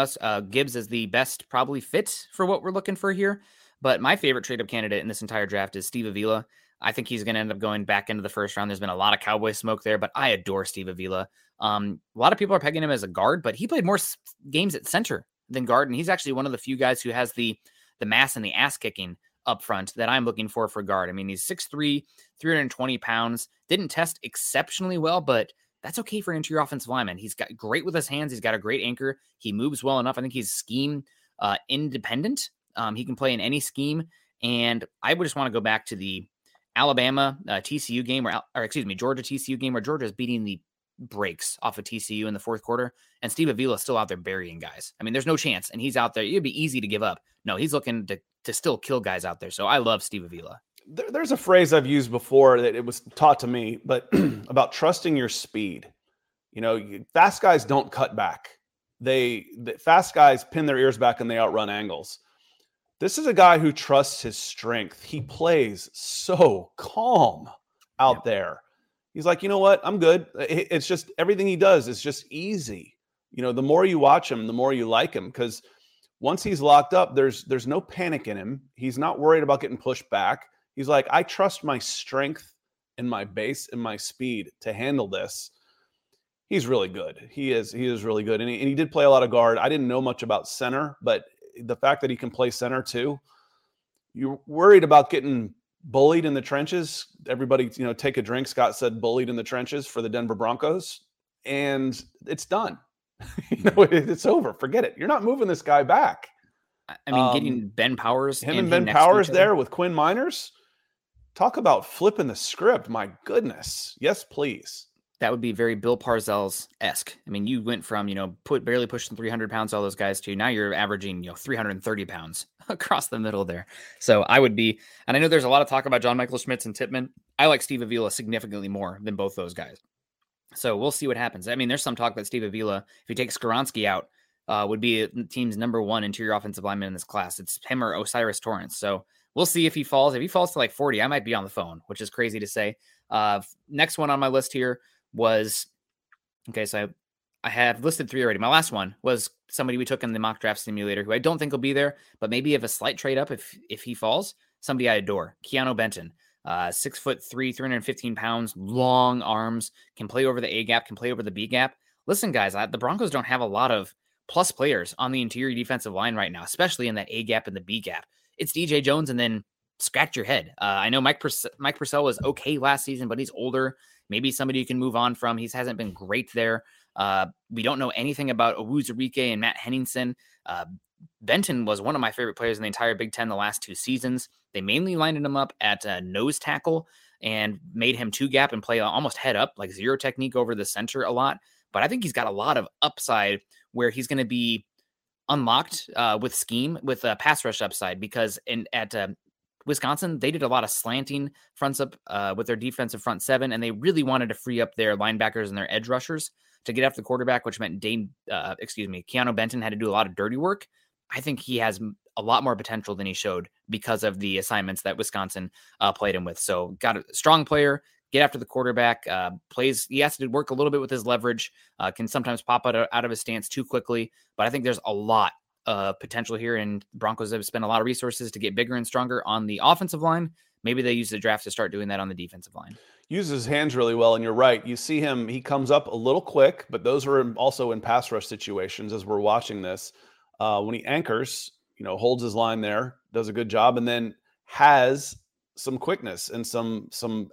Gibbs as the best probably fit for what we're looking for here. But my favorite trade-up candidate in this entire draft is Steve Avila. I think he's going to end up going back into the first round. There's been a lot of Cowboy smoke there, but I adore Steve Avila. A lot of people are pegging him as a guard, but he played more games at center than guard. And he's actually one of the few guys who has the mass and the ass kicking up front that I'm looking for guard. I mean, he's 6'3", 320 pounds, didn't test exceptionally well, but that's okay for an interior offensive lineman. He's got great with his hands. He's got a great anchor. He moves well enough. I think he's scheme independent. He can play in any scheme. And I would just want to go back to the Alabama TCU game, or Georgia TCU game, where Georgia is beating the breaks off of TCU in the fourth quarter, and Steve Avila is still out there burying guys. I mean, there's no chance, and he's out there. It'd be easy to give up. No, he's looking to still kill guys out there. So I love Steve Avila. There's a phrase I've used before that it was taught to me, but about trusting your speed. You know, fast guys don't cut back. Fast guys pin their ears back and they outrun angles. This is a guy who trusts his strength. He plays so calm out there. He's like, you know what? I'm good. It's just everything he does is just easy. You know, the more you watch him, the more you like him, because once he's locked up, there's no panic in him. He's not worried about getting pushed back. He's like, I trust my strength and my base and my speed to handle this. He's really good. He is really good. And he did play a lot of guard. I didn't know much about center, but the fact that he can play center too, you're worried about getting bullied in the trenches. Everybody, you know, take a drink. Scott said bullied in the trenches for the Denver Broncos, and it's done. You know, it's over. Forget it. You're not moving this guy back. I mean, getting Ben Powers, there with Quinn Miners. Talk about flipping the script. My goodness. Yes, please. That would be very Bill Parcells-esque. I mean, you went from, you know, barely pushing 300 pounds, all those guys, to now you're averaging, you know, 330 pounds across the middle there. So I would be, and I know there's a lot of talk about John Michael Schmitz and Tippmann. I like Steve Avila significantly more than both those guys. So we'll see what happens. I mean, there's some talk that Steve Avila, if you take Skoronski out, would be the team's number one interior offensive lineman in this class. It's him or Osiris Torrance. So we'll see if he falls. If he falls to like 40, I might be on the phone, which is crazy to say. Next one on my list here was, okay, so I have listed three already. My last one was somebody we took in the mock draft simulator who I don't think will be there, but maybe if a slight trade up, if he falls, somebody I adore, Keanu Benton. 6'3", 315 pounds, long arms, can play over the A gap, can play over the B gap. Listen, guys, the Broncos don't have a lot of plus players on the interior defensive line right now, especially in that A gap and the B gap. It's DJ Jones, and then scratch your head. I know Mike Purcell was okay last season, but he's older. Maybe somebody you can move on from. He hasn't been great there. We don't know anything about Owuzurike and Matt Henningsen. Benton was one of my favorite players in the entire Big Ten the last two seasons. They mainly lined him up at nose tackle and made him two gap and play almost head up, like zero technique over the center a lot. But I think he's got a lot of upside where he's going to be unlocked with scheme, with pass rush upside, because at Wisconsin, they did a lot of slanting fronts up with their defensive front seven, and they really wanted to free up their linebackers and their edge rushers to get after the quarterback, which meant Keanu Benton had to do a lot of dirty work. I think he has a lot more potential than he showed because of the assignments that Wisconsin played him with. So got a strong player, get after the quarterback, plays. He has to work a little bit with his leverage, can sometimes pop out of his stance too quickly, but I think there's a lot of potential here, and Broncos have spent a lot of resources to get bigger and stronger on the offensive line. Maybe they use the draft to start doing that on the defensive line. Uses his hands really well, and you're right. You see him, he comes up a little quick, but those are also in pass rush situations as we're watching this. When he anchors, you know, holds his line there, does a good job, and then has some quickness and some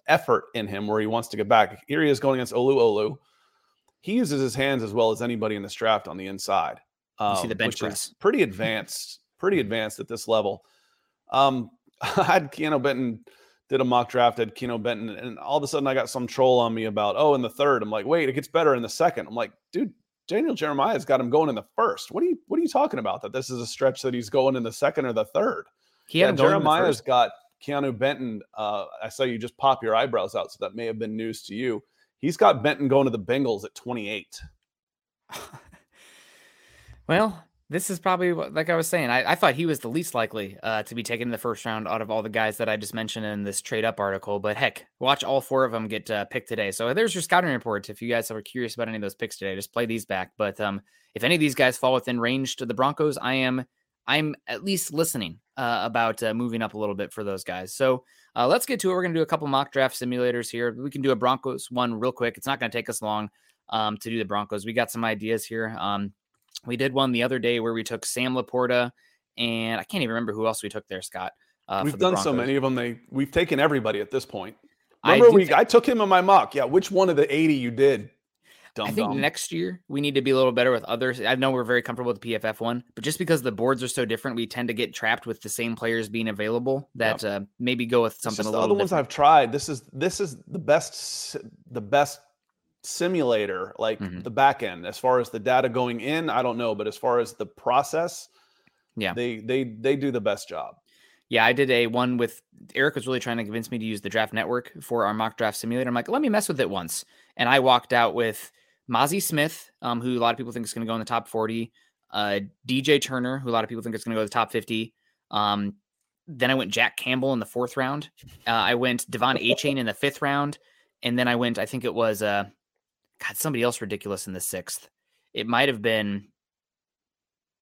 effort in him where he wants to get back. Here he is going against Olu. He uses his hands as well as anybody in this draft on the inside. You see the bench press. Pretty advanced at this level. I had Keanu Benton, did a mock draft at Keanu Benton, and all of a sudden I got some troll on me about, in the third. I'm like, wait, it gets better in the second. I'm like, dude, Daniel Jeremiah's got him going in the first. What are you talking about? That this is a stretch that he's going in the second or the third. Jeremiah's got Keanu Benton. I saw you just pop your eyebrows out, so that may have been news to you. He's got Benton going to the Bengals at 28. Well, this is probably, like I was saying, I thought he was the least likely to be taken in the first round out of all the guys that I just mentioned in this trade-up article. But heck, watch all four of them get picked today. So there's your scouting report. If you guys are curious about any of those picks today, just play these back. But if any of these guys fall within range to the Broncos, I'm at least listening about moving up a little bit for those guys. So let's get to it. We're going to do a couple mock draft simulators here. We can do a Broncos one real quick. It's not going to take us long to do the Broncos. We got some ideas here. We did one the other day where we took Sam Laporta, and I can't even remember who else we took there, Scott. We've done so many of them. We've taken everybody at this point. Remember, I took him in my mock. Yeah, which one of the 80 you did? I think next year we need to be a little better with others. I know we're very comfortable with the PFF one, but just because the boards are so different, we tend to get trapped with the same players being available. That maybe go with something a little different. The other ones I've tried. This is the best simulator, like the back end, as far as the data going in, I don't know, but as far as the process, they do the best job. I did a one with Eric was really trying to convince me to use the Draft Network for our mock draft simulator. I'm like, let me mess with it once, and I walked out with Mozzie Smith, who a lot of people think is going to go in the top 40, DJ Turner, who a lot of people think is going to go to the top 50. Then I went Jack Campbell in the fourth round. I went Devon Achane in the fifth round, and then I went, I think it was somebody else ridiculous in the sixth. It might have been,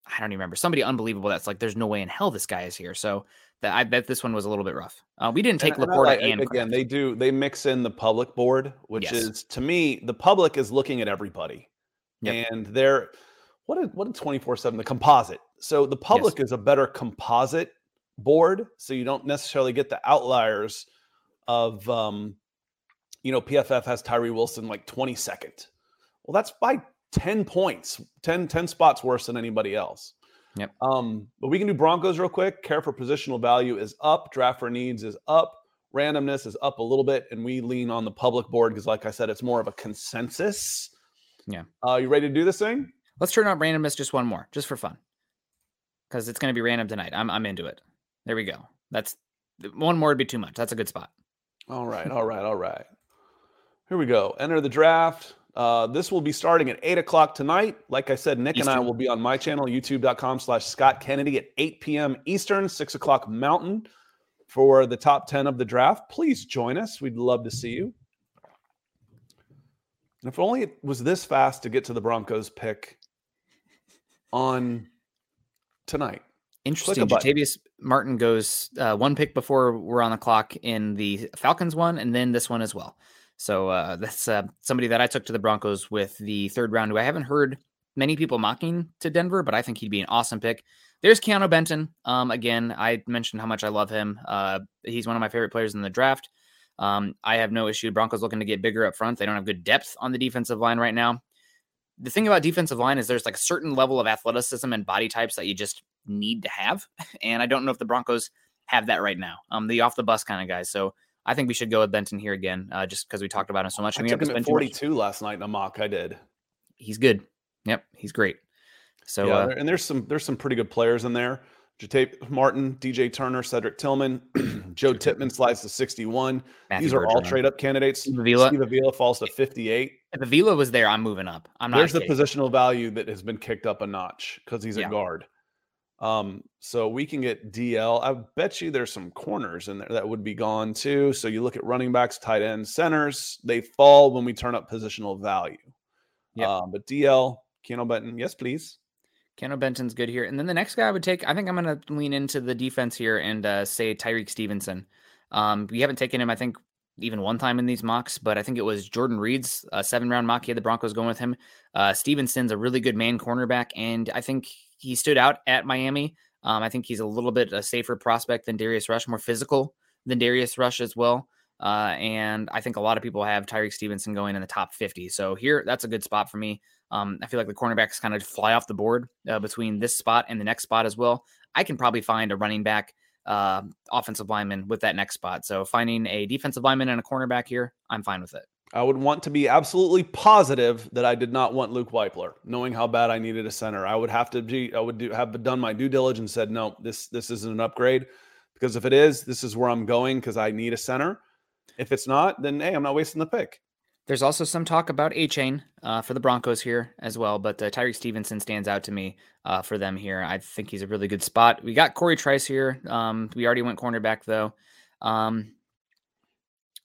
I don't even remember, somebody unbelievable that's like, there's no way in hell this guy is here. So I bet this one was a little bit rough. We didn't take Laporta and again, they mix in the public board, which is, to me, the public is looking at everybody. Yep. And they're, what a 24/7, the composite. So the public is a better composite board. So you don't necessarily get the outliers of, you know, PFF has Tyree Wilson like 22nd. Well, that's by 10 points, 10 spots worse than anybody else. Yep. But we can do Broncos real quick. Care for positional value is up. Draft for needs is up. Randomness is up a little bit. And we lean on the public board because, like I said, it's more of a consensus. Yeah. You ready to do this thing? Let's turn on randomness just one more, just for fun. Because it's going to be random tonight. I'm into it. There we go. That's one more would be too much. That's a good spot. All right. All right. All right. Here we go. Enter the draft. This will be starting at 8 o'clock tonight. Like I said, Nick Eastern. And I will be on my channel, youtube.com/ScottKennedy at 8 p.m. Eastern, 6 o'clock Mountain for the top 10 of the draft. Please join us. We'd love to see you. And if only it was this fast to get to the Broncos pick on tonight. Interesting. Jatavius Martin goes one pick before we're on the clock in the Falcons one, and then this one as well. So that's somebody that I took to the Broncos with the third round, who I haven't heard many people mocking to Denver, but I think he'd be an awesome pick. There's Keanu Benton. Again, I mentioned how much I love him. He's one of my favorite players in the draft. I have no issue. Broncos looking to get bigger up front. They don't have good depth on the defensive line right now. The thing about defensive line is there's like a certain level of athleticism and body types that you just need to have. And I don't know if the Broncos have that right now. The off the bus kind of guys. So I think we should go with Benton here again, just because we talked about him so much. I took him at 42 last night in a mock. I did. He's good. Yep, he's great. So, yeah, and there's some pretty good players in there. Jatavius Martin, DJ Turner, Cedric Tillman, Joe Tippmann slides to 61. Matthew These are Bergeron. All trade-up candidates. Steve Avila falls to 58. If Avila was there, I'm moving up. I'm not. There's the positional value that has been kicked up a notch because he's a guard. So we can get DL. I bet you there's some corners in there that would be gone too. So you look at running backs, tight ends, centers, they fall when we turn up positional value. Yeah. But DL, Keanu Benton. Yes, please. Keanu Benton's good here. And then the next guy I would take, I think I'm going to lean into the defense here and, say Tyreek Stevenson. We haven't taken him, I think, even one time in these mocks, but I think it was Jordan Reed's 7-round mock. He had the Broncos going with him. Stevenson's a really good man cornerback. And I think he stood out at Miami. I think he's a little bit a safer prospect than Darius Rush, more physical than Darius Rush as well. And I think a lot of people have Tyreek Stevenson going in the top 50. So here, that's a good spot for me. I feel like the cornerbacks kind of fly off the board between this spot and the next spot as well. I can probably find a running back, offensive lineman with that next spot. So finding a defensive lineman and a cornerback here, I'm fine with it. I would want to be absolutely positive that I did not want Luke Weipler, knowing how bad I needed a center. I would have to be, I would have done my due diligence and said, no, this isn't an upgrade, because if it is, this is where I'm going because I need a center. If it's not, then hey, I'm not wasting the pick. There's also some talk about A-Chain for the Broncos here as well, but Tyreek Stevenson stands out to me for them here. I think he's a really good spot. We got Corey Trice here. We already went cornerback though.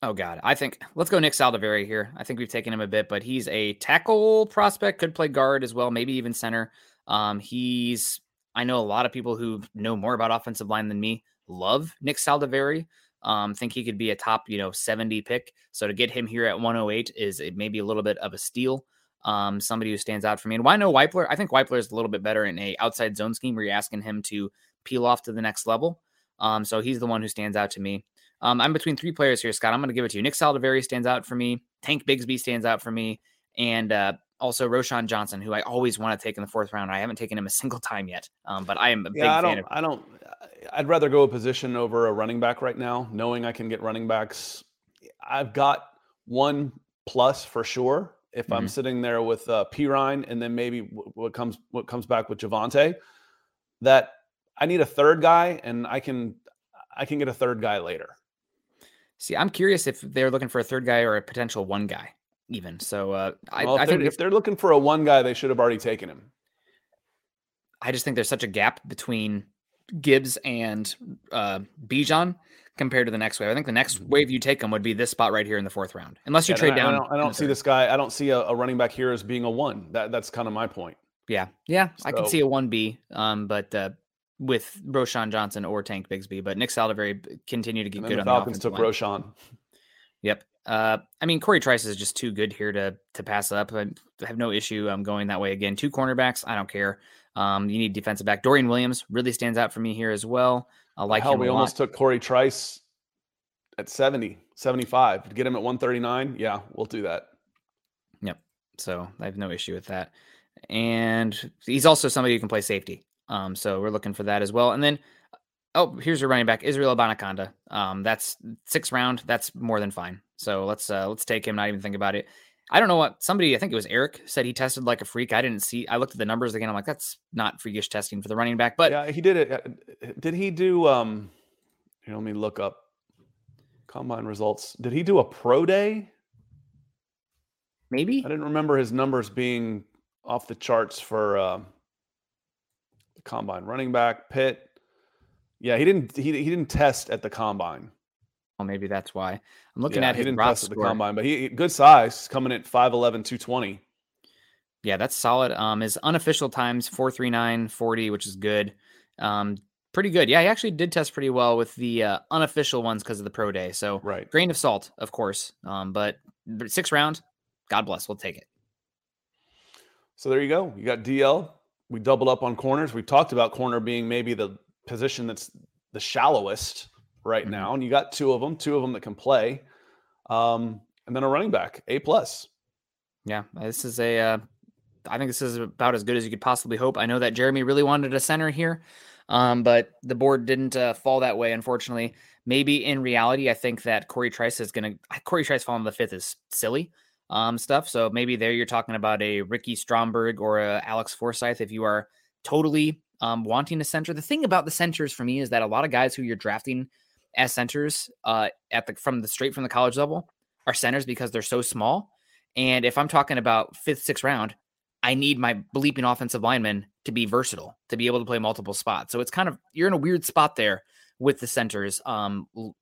Oh, God. I think let's go Nick Saldiveri here. I think we've taken him a bit, but he's a tackle prospect, could play guard as well, maybe even center. I know a lot of people who know more about offensive line than me love Nick Saldiveri. Think he could be a top, 70 pick. So to get him here at 108 is maybe a little bit of a steal. Somebody who stands out for me. And why no Weipler? I think Weipler is a little bit better in a outside zone scheme where you're asking him to peel off to the next level. So he's the one who stands out to me. I'm between three players here, Scott. I'm going to give it to you. Nick Saldiveri stands out for me. Tank Bigsby stands out for me. And also Roshan Johnson, who I always want to take in the 4th round. I haven't taken him a single time yet, but I am a big fan of him. I'd rather go a position over a running back right now, knowing I can get running backs. I've got one plus for sure. If I'm sitting there with Pirine and then maybe what comes back with Javonte, that I need a third guy and I can get a third guy later. See, I'm curious if they're looking for a third guy or a potential one guy even. So I think if they're looking for a one guy, they should have already taken him. I just think there's such a gap between Gibbs and Bijan compared to the next wave. I think the next wave you take him would be this spot right here in the fourth round, unless you trade down. I don't see this guy. I don't see a running back here as being a one. That's kind of my point. Yeah. Yeah. So I can see a 1B, but with Roshan Johnson or Tank Bigsby, but Nick Saldiveri continue to get good on the Falcons took line. Roshan. Yep. I mean, Corey Trice is just too good here to pass up. I have no issue going that way again. Two cornerbacks, I don't care. You need defensive back. Dorian Williams really stands out for me here as well. I like him a lot. We almost took Corey Trice at 75 to get him at 139. Yeah, we'll do that. Yep. So I have no issue with that. And he's also somebody who can play safety. So we're looking for that as well. And then, here's your running back, Israel Abanikanda. That's 6th round. That's more than fine. So let's take him. Not even think about it. I don't know what somebody, I think it was Eric, said he tested like a freak. I didn't see. I looked at the numbers again. I'm like, that's not freakish testing for the running back. But yeah, he did it. Did he do? Here, let me look up combine results. Did he do a pro day? Maybe. I didn't remember his numbers being off the charts for the combine. Running back, Pitt. Yeah, he didn't test at the combine. Well, maybe that's why I'm looking at his roster test at the combine, but he good size coming at 5'11", 220. Yeah, that's solid. His unofficial times 4.39.40, which is good. Pretty good. Yeah, he actually did test pretty well with the unofficial ones because of the pro day. So right. Grain of salt, of course. But 6th round, God bless, we'll take it. So there you go. You got DL. We doubled up on corners. We've talked about corner being maybe the position that's the shallowest right now, and you got two of them that can play, and then a running back, A+. Yeah, this is I think this is about as good as you could possibly hope. I know that Jeremy really wanted a center here, but the board didn't fall that way, unfortunately. Maybe in reality, I think that Corey Trice falling to the 5th is silly stuff. So maybe there you're talking about a Ricky Stromberg or a Alex Forsythe if you are totally wanting a center. The thing about the centers for me is that a lot of guys who you're drafting as centers from the college level are centers because they're so small. And if I'm talking about 5th, 6th round, I need my bleeping offensive lineman to be versatile, to be able to play multiple spots. So it's kind of, you're in a weird spot there with the centers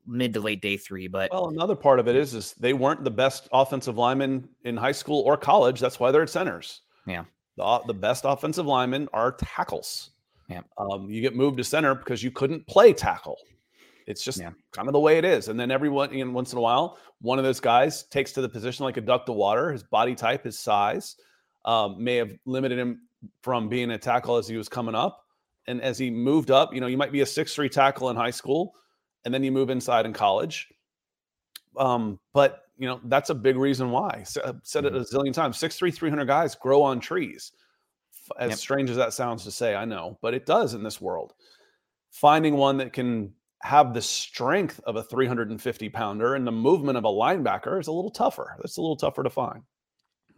mid to late day 3. But another part of it is they weren't the best offensive linemen in high school or college. That's why they're at centers. Yeah. The best offensive linemen are tackles. Yeah. You get moved to center because you couldn't play tackle. It's just kind of the way it is. And then once in a while, one of those guys takes to the position like a duck to water. His body type, his size may have limited him from being a tackle as he was coming up. And as he moved up, you might be a 6'3" tackle in high school, and then you move inside in college. But, that's a big reason why. So I've said it a zillion times. 6'3", 300 guys grow on trees. As strange as that sounds to say, I know, but it does in this world. Finding one that can have the strength of a 350 pounder and the movement of a linebacker is a little tougher. That's a little tougher to find.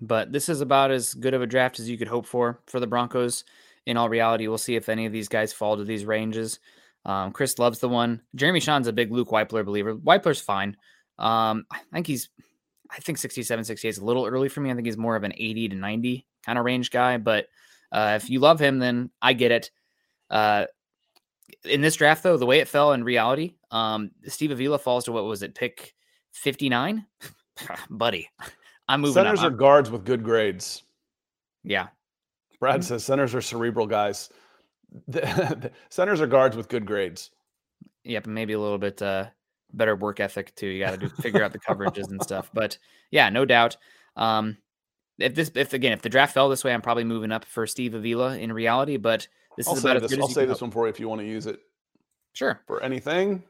But this is about as good of a draft as you could hope for the Broncos. In all reality, we'll see if any of these guys fall to these ranges. Chris loves the one. Jeremy Sean's a big Luke Weipler believer. Weipler's fine. I think 67, 68 is a little early for me. I think he's more of an 80 to 90 kind of range guy. But if you love him, then I get it. In this draft, though, the way it fell in reality, Steve Avila falls to, what was it, pick 59? Buddy, I'm moving centers up. Centers are guards with good grades. Yeah. Brad says centers are cerebral guys. Centers are guards with good grades. Yep, and maybe a little bit better work ethic, too. You got to figure out the coverages and stuff. But, yeah, no doubt. If the draft fell this way, I'm probably moving up for Steve Avila in reality, but I'll save this one for you if you want to use it. Sure. For anything.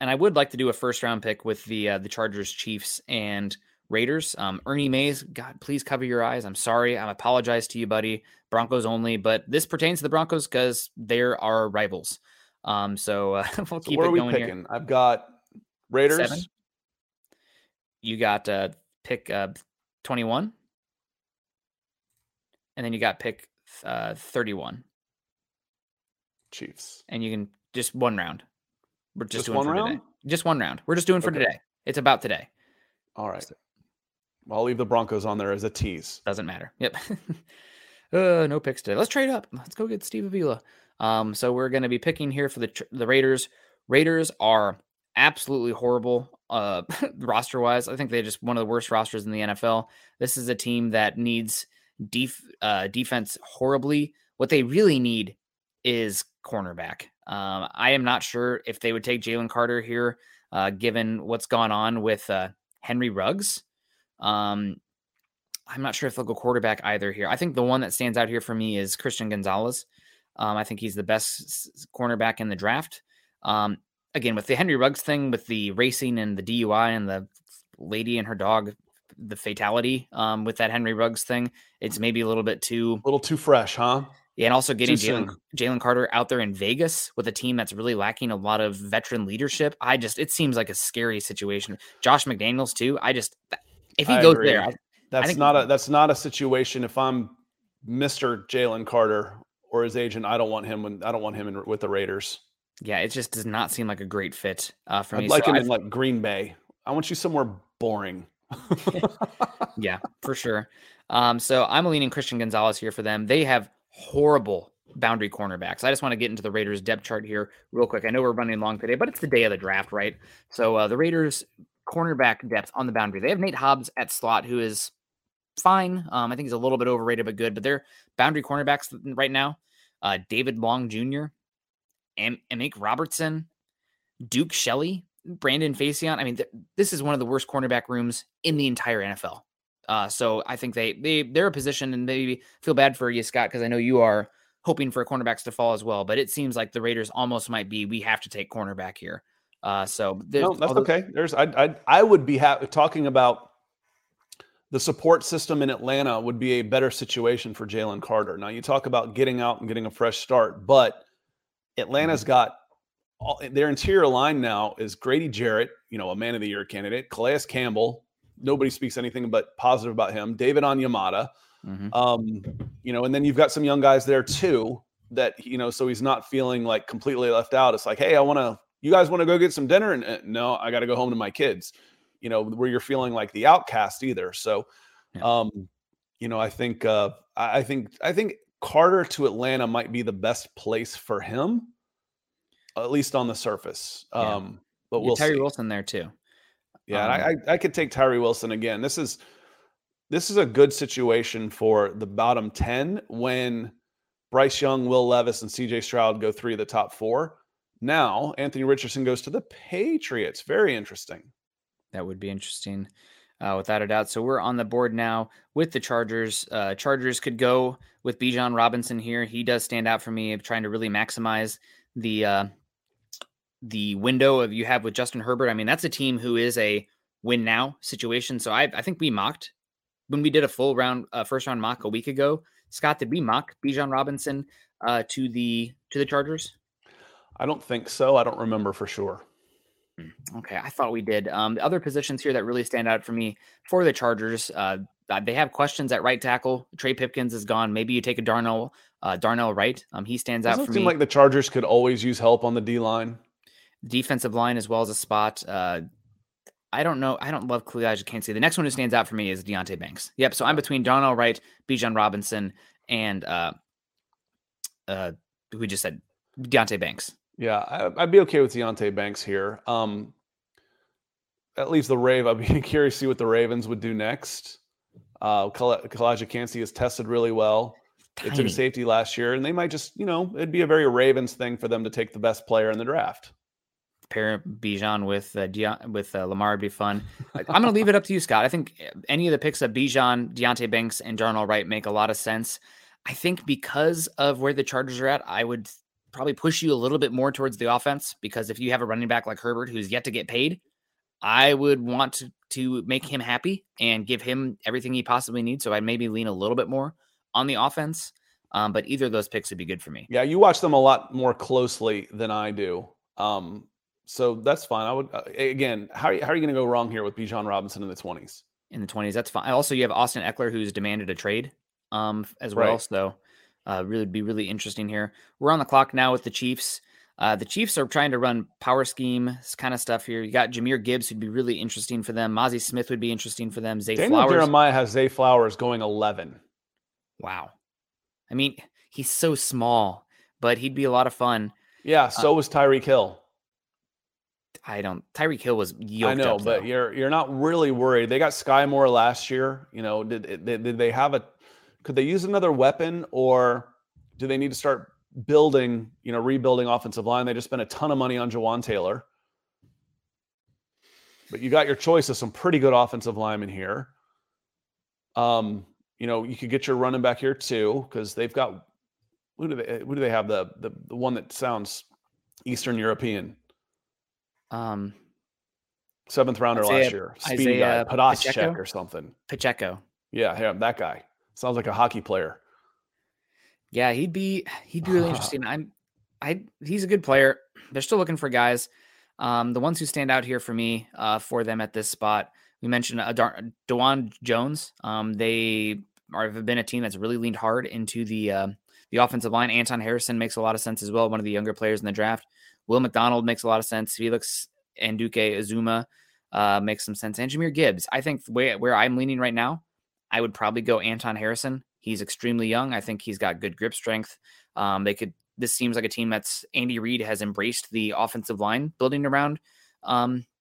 And I would like to do a 1st round pick with the Chargers, Chiefs, and Raiders. Ernie Mays, God, please cover your eyes. I'm sorry. I apologize to you, buddy. Broncos only, but this pertains to the Broncos because they're our rivals. We'll keep it going here. I've got Raiders. 7. You got pick 21. And then you got pick 31. Chiefs. And you can just one round. We're just doing for today. Just one round. We're just doing for today. It's about today. All right. I'll leave the Broncos on there as a tease. Doesn't matter. Yep. No picks today. Let's trade up. Let's go get Steve Avila. So we're going to be picking here for the Raiders. Raiders are absolutely horrible roster-wise. I think they're just one of the worst rosters in the NFL. This is a team that needs defense horribly. What they really need is cornerback. I am not sure if they would take Jalen Carter here, given what's gone on with Henry Ruggs. I'm not sure if they'll go quarterback either here. I think the one that stands out here for me is Christian Gonzalez. I think he's the best cornerback in the draft. Again, with the Henry Ruggs thing, with the racing and the DUI and the lady and her dog, the fatality with that Henry Ruggs thing, it's maybe a little too fresh, huh? Yeah, and also getting Jalen Carter out there in Vegas with a team that's really lacking a lot of veteran leadership. It seems like a scary situation. Josh McDaniels too. That's not a situation. If I'm Mr. Jalen Carter or his agent, I don't want him with the Raiders. Yeah, it just does not seem like a great fit for me. I'd like him in like Green Bay. I want you somewhere boring. Yeah, for sure. So I'm leaning Christian Gonzalez here for them. They have horrible boundary cornerbacks. I just want to get into the Raiders depth chart here real quick. I know we're running long today, but it's the day of the draft, right? So the Raiders cornerback depth on the boundary. They have Nate Hobbs at slot, who is fine. I think he's a little bit overrated, but good. But their boundary cornerbacks right now, David Long Jr., Amik Robertson, Duke Shelley, Brandon Facion. I mean, this is one of the worst cornerback rooms in the entire NFL. So I think they're a position, and maybe feel bad for you, Scott, because I know you are hoping for cornerbacks to fall as well. But it seems like the Raiders almost might be, we have to take cornerback here. Okay. I would be happy talking about the support system in Atlanta would be a better situation for Jalen Carter. Now you talk about getting out and getting a fresh start, but Atlanta's got their interior line now is Grady Jarrett, a man of the year candidate, Calais Campbell. Nobody speaks anything but positive about him. David Onyemata, and then you've got some young guys there too that, so he's not feeling like completely left out. It's like, hey, you guys want to go get some dinner? And no, I got to go home to my kids, where you're feeling like the outcast either. So, I think Carter to Atlanta might be the best place for him, at least on the surface. But we'll see. Tyree Wilson there too. Yeah, I could take Tyree Wilson again. This is a good situation for the bottom 10 when Bryce Young, Will Levis, and C.J. Stroud go three of the top four. Now Anthony Richardson goes to the Patriots. Very interesting. That would be interesting, without a doubt. So we're on the board now with the Chargers. Chargers could go with Bijan Robinson here. He does stand out for me, trying to really maximize the window of you have with Justin Herbert. I mean, that's a team who is a win now situation. So I think we mocked when we did a full round, first round mock a week ago. Scott, did we mock Bijan Robinson to the Chargers? I don't think so. I don't remember for sure. Okay. I thought we did. The other positions here that really stand out for me for the Chargers, they have questions at right tackle. Trey Pipkins is gone. Maybe you take a Darnell Wright. He stands out for me. Doesn't seem like the Chargers could always use help on the D line. Defensive line as well as a spot. I don't know. I don't love Khalil Casey. The next one who stands out for me is Deonte Banks. Yep. So I'm between Darnell Wright, Bijan Robinson, and we just said Deonte Banks. Yeah, I'd be okay with Deonte Banks here. That leaves the Ravens. I'd be curious to see what the Ravens would do next. Kalaja Kansi has tested really well. Tiny. They took safety last year, and they might just, it'd be a very Ravens thing for them to take the best player in the draft. Pair Bijan with Lamar would be fun. I'm going to leave it up to you, Scott. I think any of the picks of Bijan, Deonte Banks, and Darnell Wright make a lot of sense. I think because of where the Chargers are at, I would probably push you a little bit more towards the offense, because if you have a running back like Herbert, who's yet to get paid, I would want to make him happy and give him everything he possibly needs. So I'd maybe lean a little bit more on the offense. But either of those picks would be good for me. Yeah. You watch them a lot more closely than I do. So that's fine. I would, again, how are you going to go wrong here with Bijan Robinson in the 20s? In the 20s, that's fine. Also, you have Austin Eckler, who's demanded a trade as well. Right. So really be really interesting here. We're on the clock now with the Chiefs. The Chiefs are trying to run power scheme kind of stuff here. You got Jahmyr Gibbs, who'd be really interesting for them. Mozzie Smith would be interesting for them. Zay Flowers. Daniel Jeremiah has Zay Flowers going 11. Wow. I mean, he's so small, but he'd be a lot of fun. Yeah, so was Tyreek Hill. I don't. Tyreek Hill was yoked. I know, up, but you're not really worried. They got Sky Moore last year. You know, did they have a? Could they use another weapon, or do they need to start building? You know, rebuilding offensive line. They just spent a ton of money on Jawan Taylor, but you got your choice of some pretty good offensive linemen here. You know, you could get your running back here too, because they've got. Who do they have? The one that sounds Eastern European. 7th rounder last year, speed guy, Podolski or something. Pacheco. Yeah, that guy sounds like a hockey player. Yeah, he'd be really interesting. He's a good player. They're still looking for guys. The ones who stand out here for me, for them at this spot, we mentioned DeJuan Jones. They have been a team that's really leaned hard into the offensive line. Anton Harrison makes a lot of sense as well. One of the younger players in the draft. Will McDonald makes a lot of sense. Felix Nduke Azuma makes some sense. And Jahmyr Gibbs. I think where I'm leaning right now, I would probably go Anton Harrison. He's extremely young. I think he's got good grip strength. This seems like a team that's Andy Reid has embraced the offensive line building around Patrick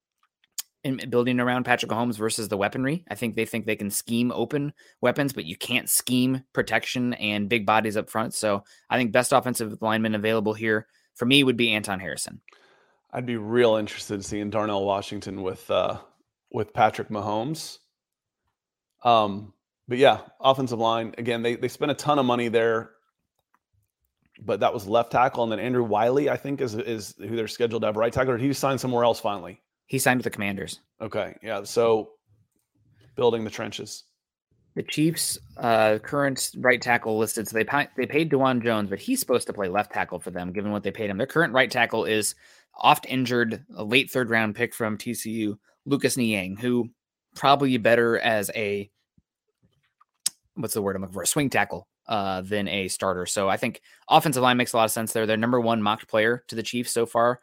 Mahomes versus the weaponry. I think they can scheme open weapons, but you can't scheme protection and big bodies up front. So I think best offensive lineman available here for me would be Anton Harrison. I'd be real interested in seeing Darnell Washington with Patrick Mahomes. But yeah, offensive line again. They spent a ton of money there, but that was left tackle, and then Andrew Wiley, I think, is who they're scheduled to have right tackle. Or did he sign somewhere else finally? He signed with the Commanders. Okay, yeah. So building the trenches. The Chiefs' current right tackle listed. So they paid DeJuan Jones, but he's supposed to play left tackle for them, given what they paid him. Their current right tackle is oft-injured, a late third-round pick from TCU, Lucas Niang, who probably better as a – what's the word I'm looking for? A swing tackle than a starter. So I think offensive line makes a lot of sense there. Their number one mocked player to the Chiefs so far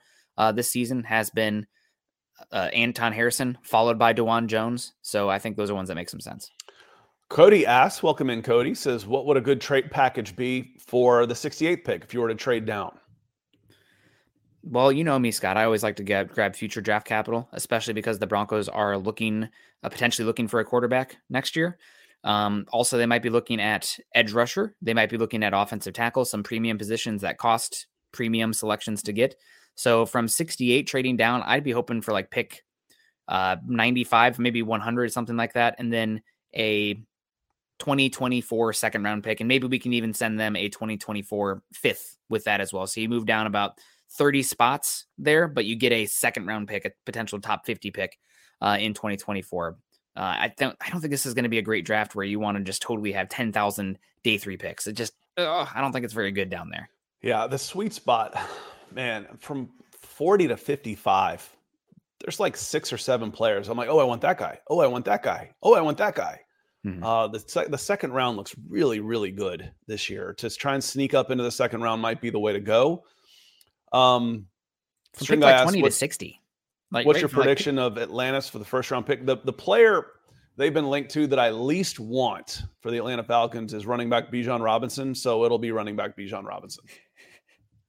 this season has been Anton Harrison, followed by DeJuan Jones. So I think those are ones that make some sense. Cody asks, welcome in, Cody, says, what would a good trade package be for the 68th pick if you were to trade down? Well, you know me, Scott. I always like to grab future draft capital, especially because the Broncos are potentially looking for a quarterback next year. Also, they might be looking at edge rusher. They might be looking at offensive tackle, some premium positions that cost premium selections to get. So from 68 trading down, I'd be hoping for like pick 95, maybe 100, something like that. And then a 2024 second round pick, and maybe we can even send them a 2024 fifth with that as well. So you move down about 30 spots there, but you get a second round pick, a potential top 50 pick in 2024. I don't think this is going to be a great draft where you want to just totally have 10,000 day 3 picks. It just I don't think it's very good down there. Yeah, the sweet spot, man, from 40 to 55. There's like 6 or 7 players. I'm like, oh, I want that guy. Oh, I want that guy. Oh, I want that guy. Mm-hmm. The second round looks really, really good this year. To try and sneak up into the second round might be the way to go. String guy asks, 20 to 60. What's your prediction of Atlantis for the first round pick? The player they've been linked to that I least want for the Atlanta Falcons is running back Bijan Robinson. So it'll be running back Bijan Robinson.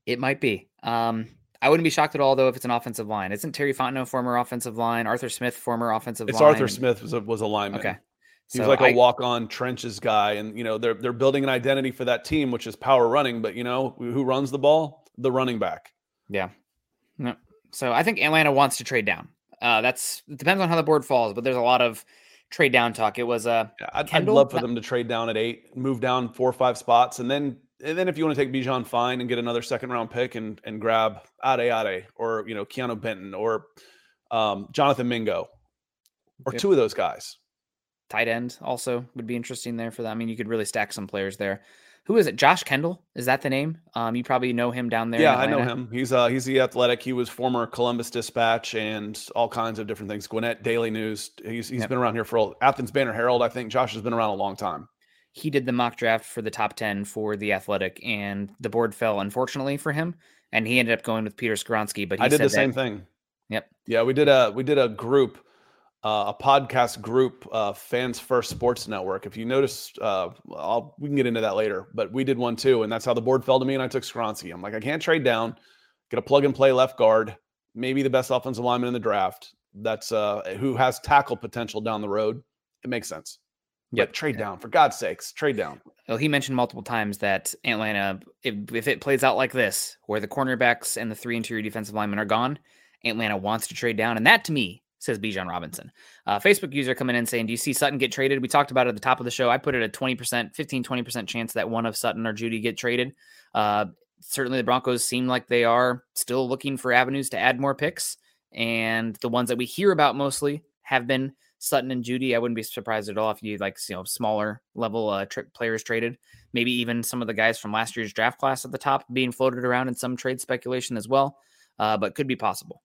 It might be. I wouldn't be shocked at all, though, if it's an offensive line. Isn't Terry Fontenot former offensive line? Arthur Smith former offensive line? It's Arthur Smith was a lineman. Okay. He was like a walk-on trenches guy, and you know they're building an identity for that team, which is power running. But you know who runs the ball? The running back. Yeah. No. So I think Atlanta wants to trade down. It depends on how the board falls, but there's a lot of trade down talk. It was I'd love for them to trade down at 8, move down 4 or 5 spots, and then if you want to take Bijan, fine, and get another second round pick and grab Ade or you know Keanu Benton or Jonathan Mingo or two of those guys. Tight end also would be interesting there for that. I mean, you could really stack some players there. Who is it? Josh Kendall? Is that the name? You probably know him down there. Yeah, I know him. He's the athletic. He was former Columbus Dispatch and all kinds of different things. Gwinnett Daily News. He's been around here for Athens Banner Herald. I think Josh has been around a long time. He did the mock draft for the top 10 for the Athletic, and the board fell, unfortunately, for him. And he ended up going with Peter Skoronsky. But I did the same thing. Yep. Yeah, we did a group. A podcast group, Fans First Sports Network. If you notice, we can get into that later, but we did one too, and that's how the board fell to me, and I took Skronsky. I'm like, I can't trade down, get a plug-and-play left guard, maybe the best offensive lineman in the draft that's who has tackle potential down the road, it makes sense. Yep. But trade down, for God's sakes, trade down. Well, he mentioned multiple times that Atlanta, if it plays out like this, where the cornerbacks and the three interior defensive linemen are gone, Atlanta wants to trade down. And that, to me, says Bijan Robinson. Facebook user coming in saying, do you see Sutton get traded? We talked about it at the top of the show. I put it a 20% chance that one of Sutton or Judy get traded. Certainly the Broncos seem like they are still looking for avenues to add more picks. And the ones that we hear about mostly have been Sutton and Judy. I wouldn't be surprised at all if you smaller level players traded, maybe even some of the guys from last year's draft class at the top being floated around in some trade speculation as well, but could be possible.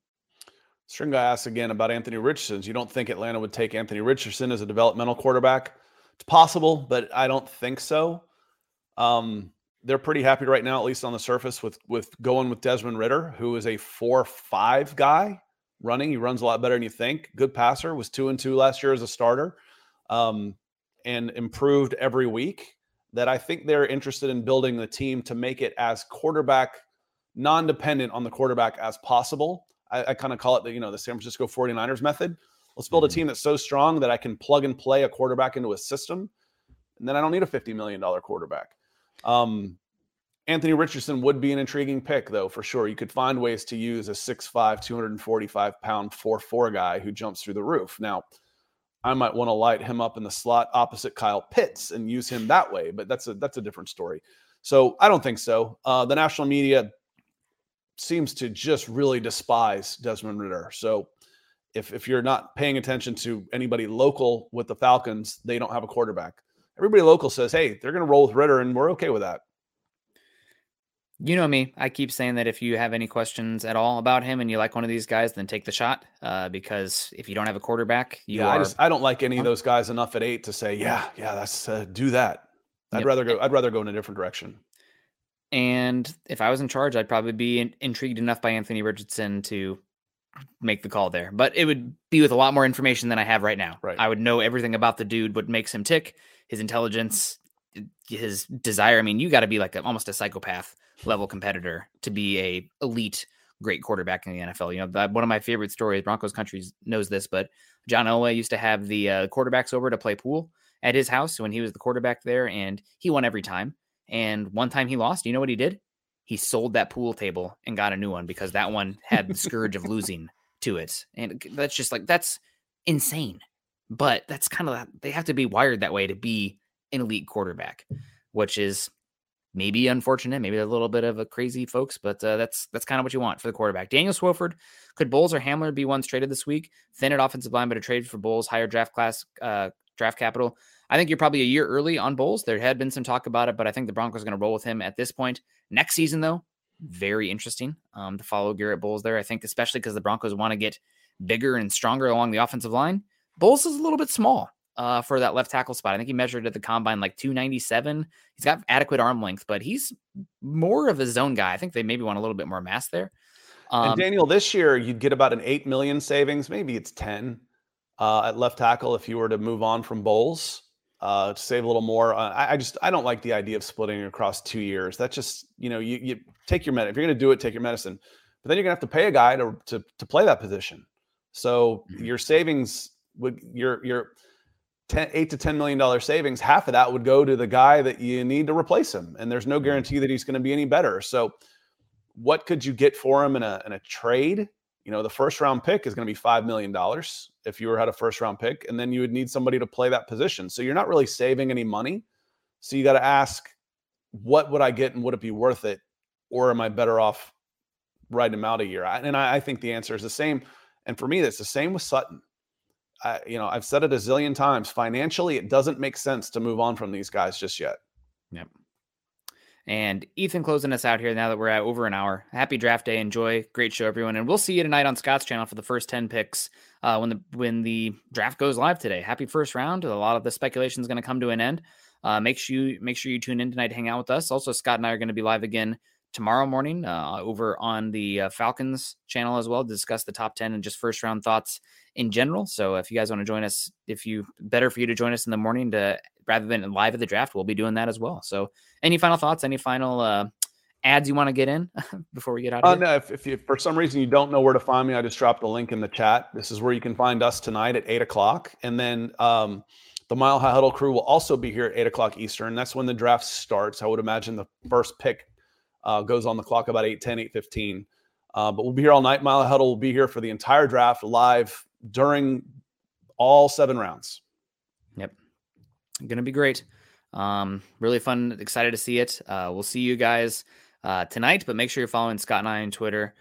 Stringa asks again about Anthony Richardson. You don't think Atlanta would take Anthony Richardson as a developmental quarterback? It's possible, but I don't think so. They're pretty happy right now, at least on the surface, with going with Desmond Ridder, who is a 4.5 guy running. He runs a lot better than you think. Good passer, was 2-2 last year as a starter, and improved every week. That I think they're interested in building the team to make it as quarterback, non-dependent on the quarterback as possible. I kind of call it the San Francisco 49ers method. Let's build a team that's so strong that I can plug and play a quarterback into a system, and then I don't need a $50 million quarterback. Anthony Richardson would be an intriguing pick, though, for sure. You could find ways to use a 6'5", 245-pound, 4'4 guy who jumps through the roof. Now, I might want to light him up in the slot opposite Kyle Pitts and use him that way, but that's a different story. So I don't think so. The national media seems to just really despise Desmond Ridder. So if you're not paying attention to anybody local with the Falcons, they don't have a quarterback. Everybody local says, hey, they're going to roll with Ridder, and we're okay with that. You know me. I keep saying that if you have any questions at all about him and you like one of these guys, then take the shot. Because if you don't have a quarterback, I don't like any of those guys enough at 8 to say, that's do that. I'd rather go in a different direction. And if I was in charge, I'd probably be intrigued enough by Anthony Richardson to make the call there. But it would be with a lot more information than I have right now. Right. I would know everything about the dude, what makes him tick, his intelligence, his desire. I mean, you got to be like almost a psychopath level competitor to be a elite great quarterback in the NFL. One of my favorite stories, Broncos country knows this, but John Elway used to have the quarterbacks over to play pool at his house when he was the quarterback there, and he won every time. And one time he lost. You know what he did? He sold that pool table and got a new one because that one had the scourge of losing to it. And that's insane. But that's kind of, they have to be wired that way to be an elite quarterback, which is maybe unfortunate, maybe a little bit of a crazy folks, but that's kind of what you want for the quarterback. Daniel Swofford, could Bowles or Hamler be ones traded this week? Thin at offensive line, but a trade for Bowles, higher draft capital. I think you're probably a year early on Bowles. There had been some talk about it, but I think the Broncos are going to roll with him at this point. Next season, though, very interesting to follow Garrett Bowles there, I think, especially because the Broncos want to get bigger and stronger along the offensive line. Bowles is a little bit small for that left tackle spot. I think he measured at the combine 297. He's got adequate arm length, but he's more of a zone guy. I think they maybe want a little bit more mass there. And Daniel, this year you'd get about an $8 million savings. Maybe it's 10 at left tackle if you were to move on from Bowles to save a little more. I don't like the idea of splitting across 2 years. That's just, you take your medicine. If you're going to do it, take your medicine, but then you're gonna have to pay a guy to play that position. So your savings would, your 8 to $10 million savings, half of that would go to the guy that you need to replace him. And there's no guarantee that he's going to be any better. So what could you get for him in a trade? The first round pick is going to be $5 million if you had a first round pick, and then you would need somebody to play that position. So you're not really saving any money. So you got to ask, what would I get and would it be worth it? Or am I better off riding him out a year? And I think the answer is the same. And for me, that's the same with Sutton. I've said it a zillion times. Financially, it doesn't make sense to move on from these guys just yet. Yep. And Ethan closing us out here now that we're at over an hour. Happy draft day. Enjoy. Great show, everyone. And we'll see you tonight on Scott's channel for the first 10 picks when the draft goes live today. Happy first round. A lot of the speculation is going to come to an end. Make sure you tune in tonight. Hang out with us. Also, Scott and I are going to be live again tomorrow morning over on the Falcons channel as well to discuss the top 10 and just first round thoughts in general. So if you guys want to join us, better for you to join us in the morning rather than live at the draft, we'll be doing that as well. So any final thoughts, any final ads you want to get in before we get out of here? No, if for some reason you don't know where to find me, I just dropped a link in the chat. This is where you can find us tonight at 8 o'clock. And then the Mile High Huddle crew will also be here at 8 o'clock Eastern. That's when the draft starts. I would imagine the first pick goes on the clock about 8:10, 8:15. But we'll be here all night. Mile High Huddle will be here for the entire draft live during all 7 rounds. Yep. Going to be great. Really fun. Excited to see it. We'll see you guys tonight, but make sure you're following Scott and I on Twitter.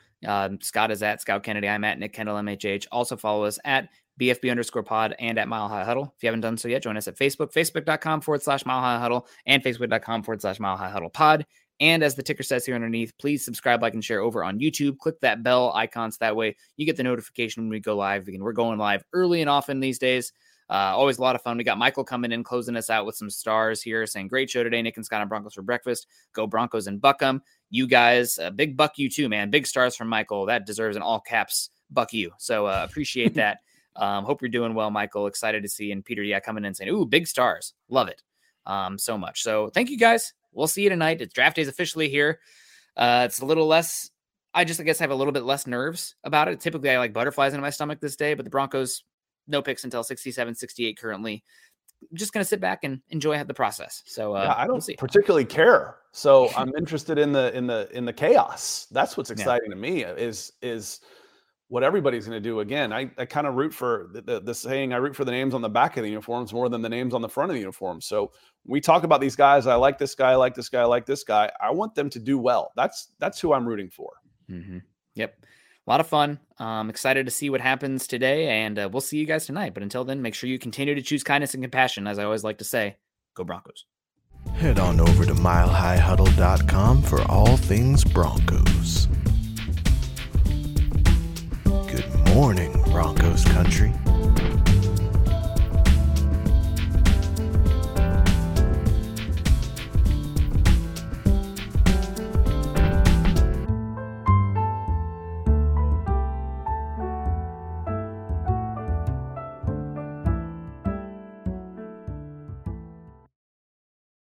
Scott is at Scout Kennedy. I'm at Nick Kendall MHH. Also follow us at BFB_pod and at Mile High Huddle. If you haven't done so yet, join us at Facebook, facebook.com/Mile High Huddle and facebook.com/Mile High Huddle pod. And as the ticker says here underneath, please subscribe, like, and share over on YouTube. Click that bell icon so that way you get the notification when we go live. We're going live early and often these days. Always a lot of fun. We got Michael coming in, closing us out with some stars here, saying, great show today, Nick and Scott on Broncos for Breakfast. Go Broncos and buck 'em. You guys, big buck you too, man. Big stars from Michael. That deserves an all caps buck you. So appreciate that. Hope you're doing well, Michael. Excited to see. And Peter, yeah, coming in saying, ooh, big stars. Love it so much. So thank you guys. We'll see you tonight. It's draft day's officially here. It's a little less. I guess I have a little bit less nerves about it. Typically, I like butterflies in my stomach this day, but the Broncos, no picks until 67, 68 currently. I'm just going to sit back and enjoy the process. So yeah, I don't particularly care. So I'm interested in the chaos. That's what's exciting to me is what everybody's going to do. Again, I kind of root for the saying, I root for the names on the back of the uniforms more than the names on the front of the uniform. So we talk about these guys. I like this guy. I like this guy. I like this guy. I want them to do well. That's who I'm rooting for. Mm-hmm. Yep. A lot of fun. Excited to see what happens today, and we'll see you guys tonight. But until then, make sure you continue to choose kindness and compassion. As I always like to say, go Broncos. Head on over to milehighhuddle.com for all things Broncos. Good morning, Broncos country.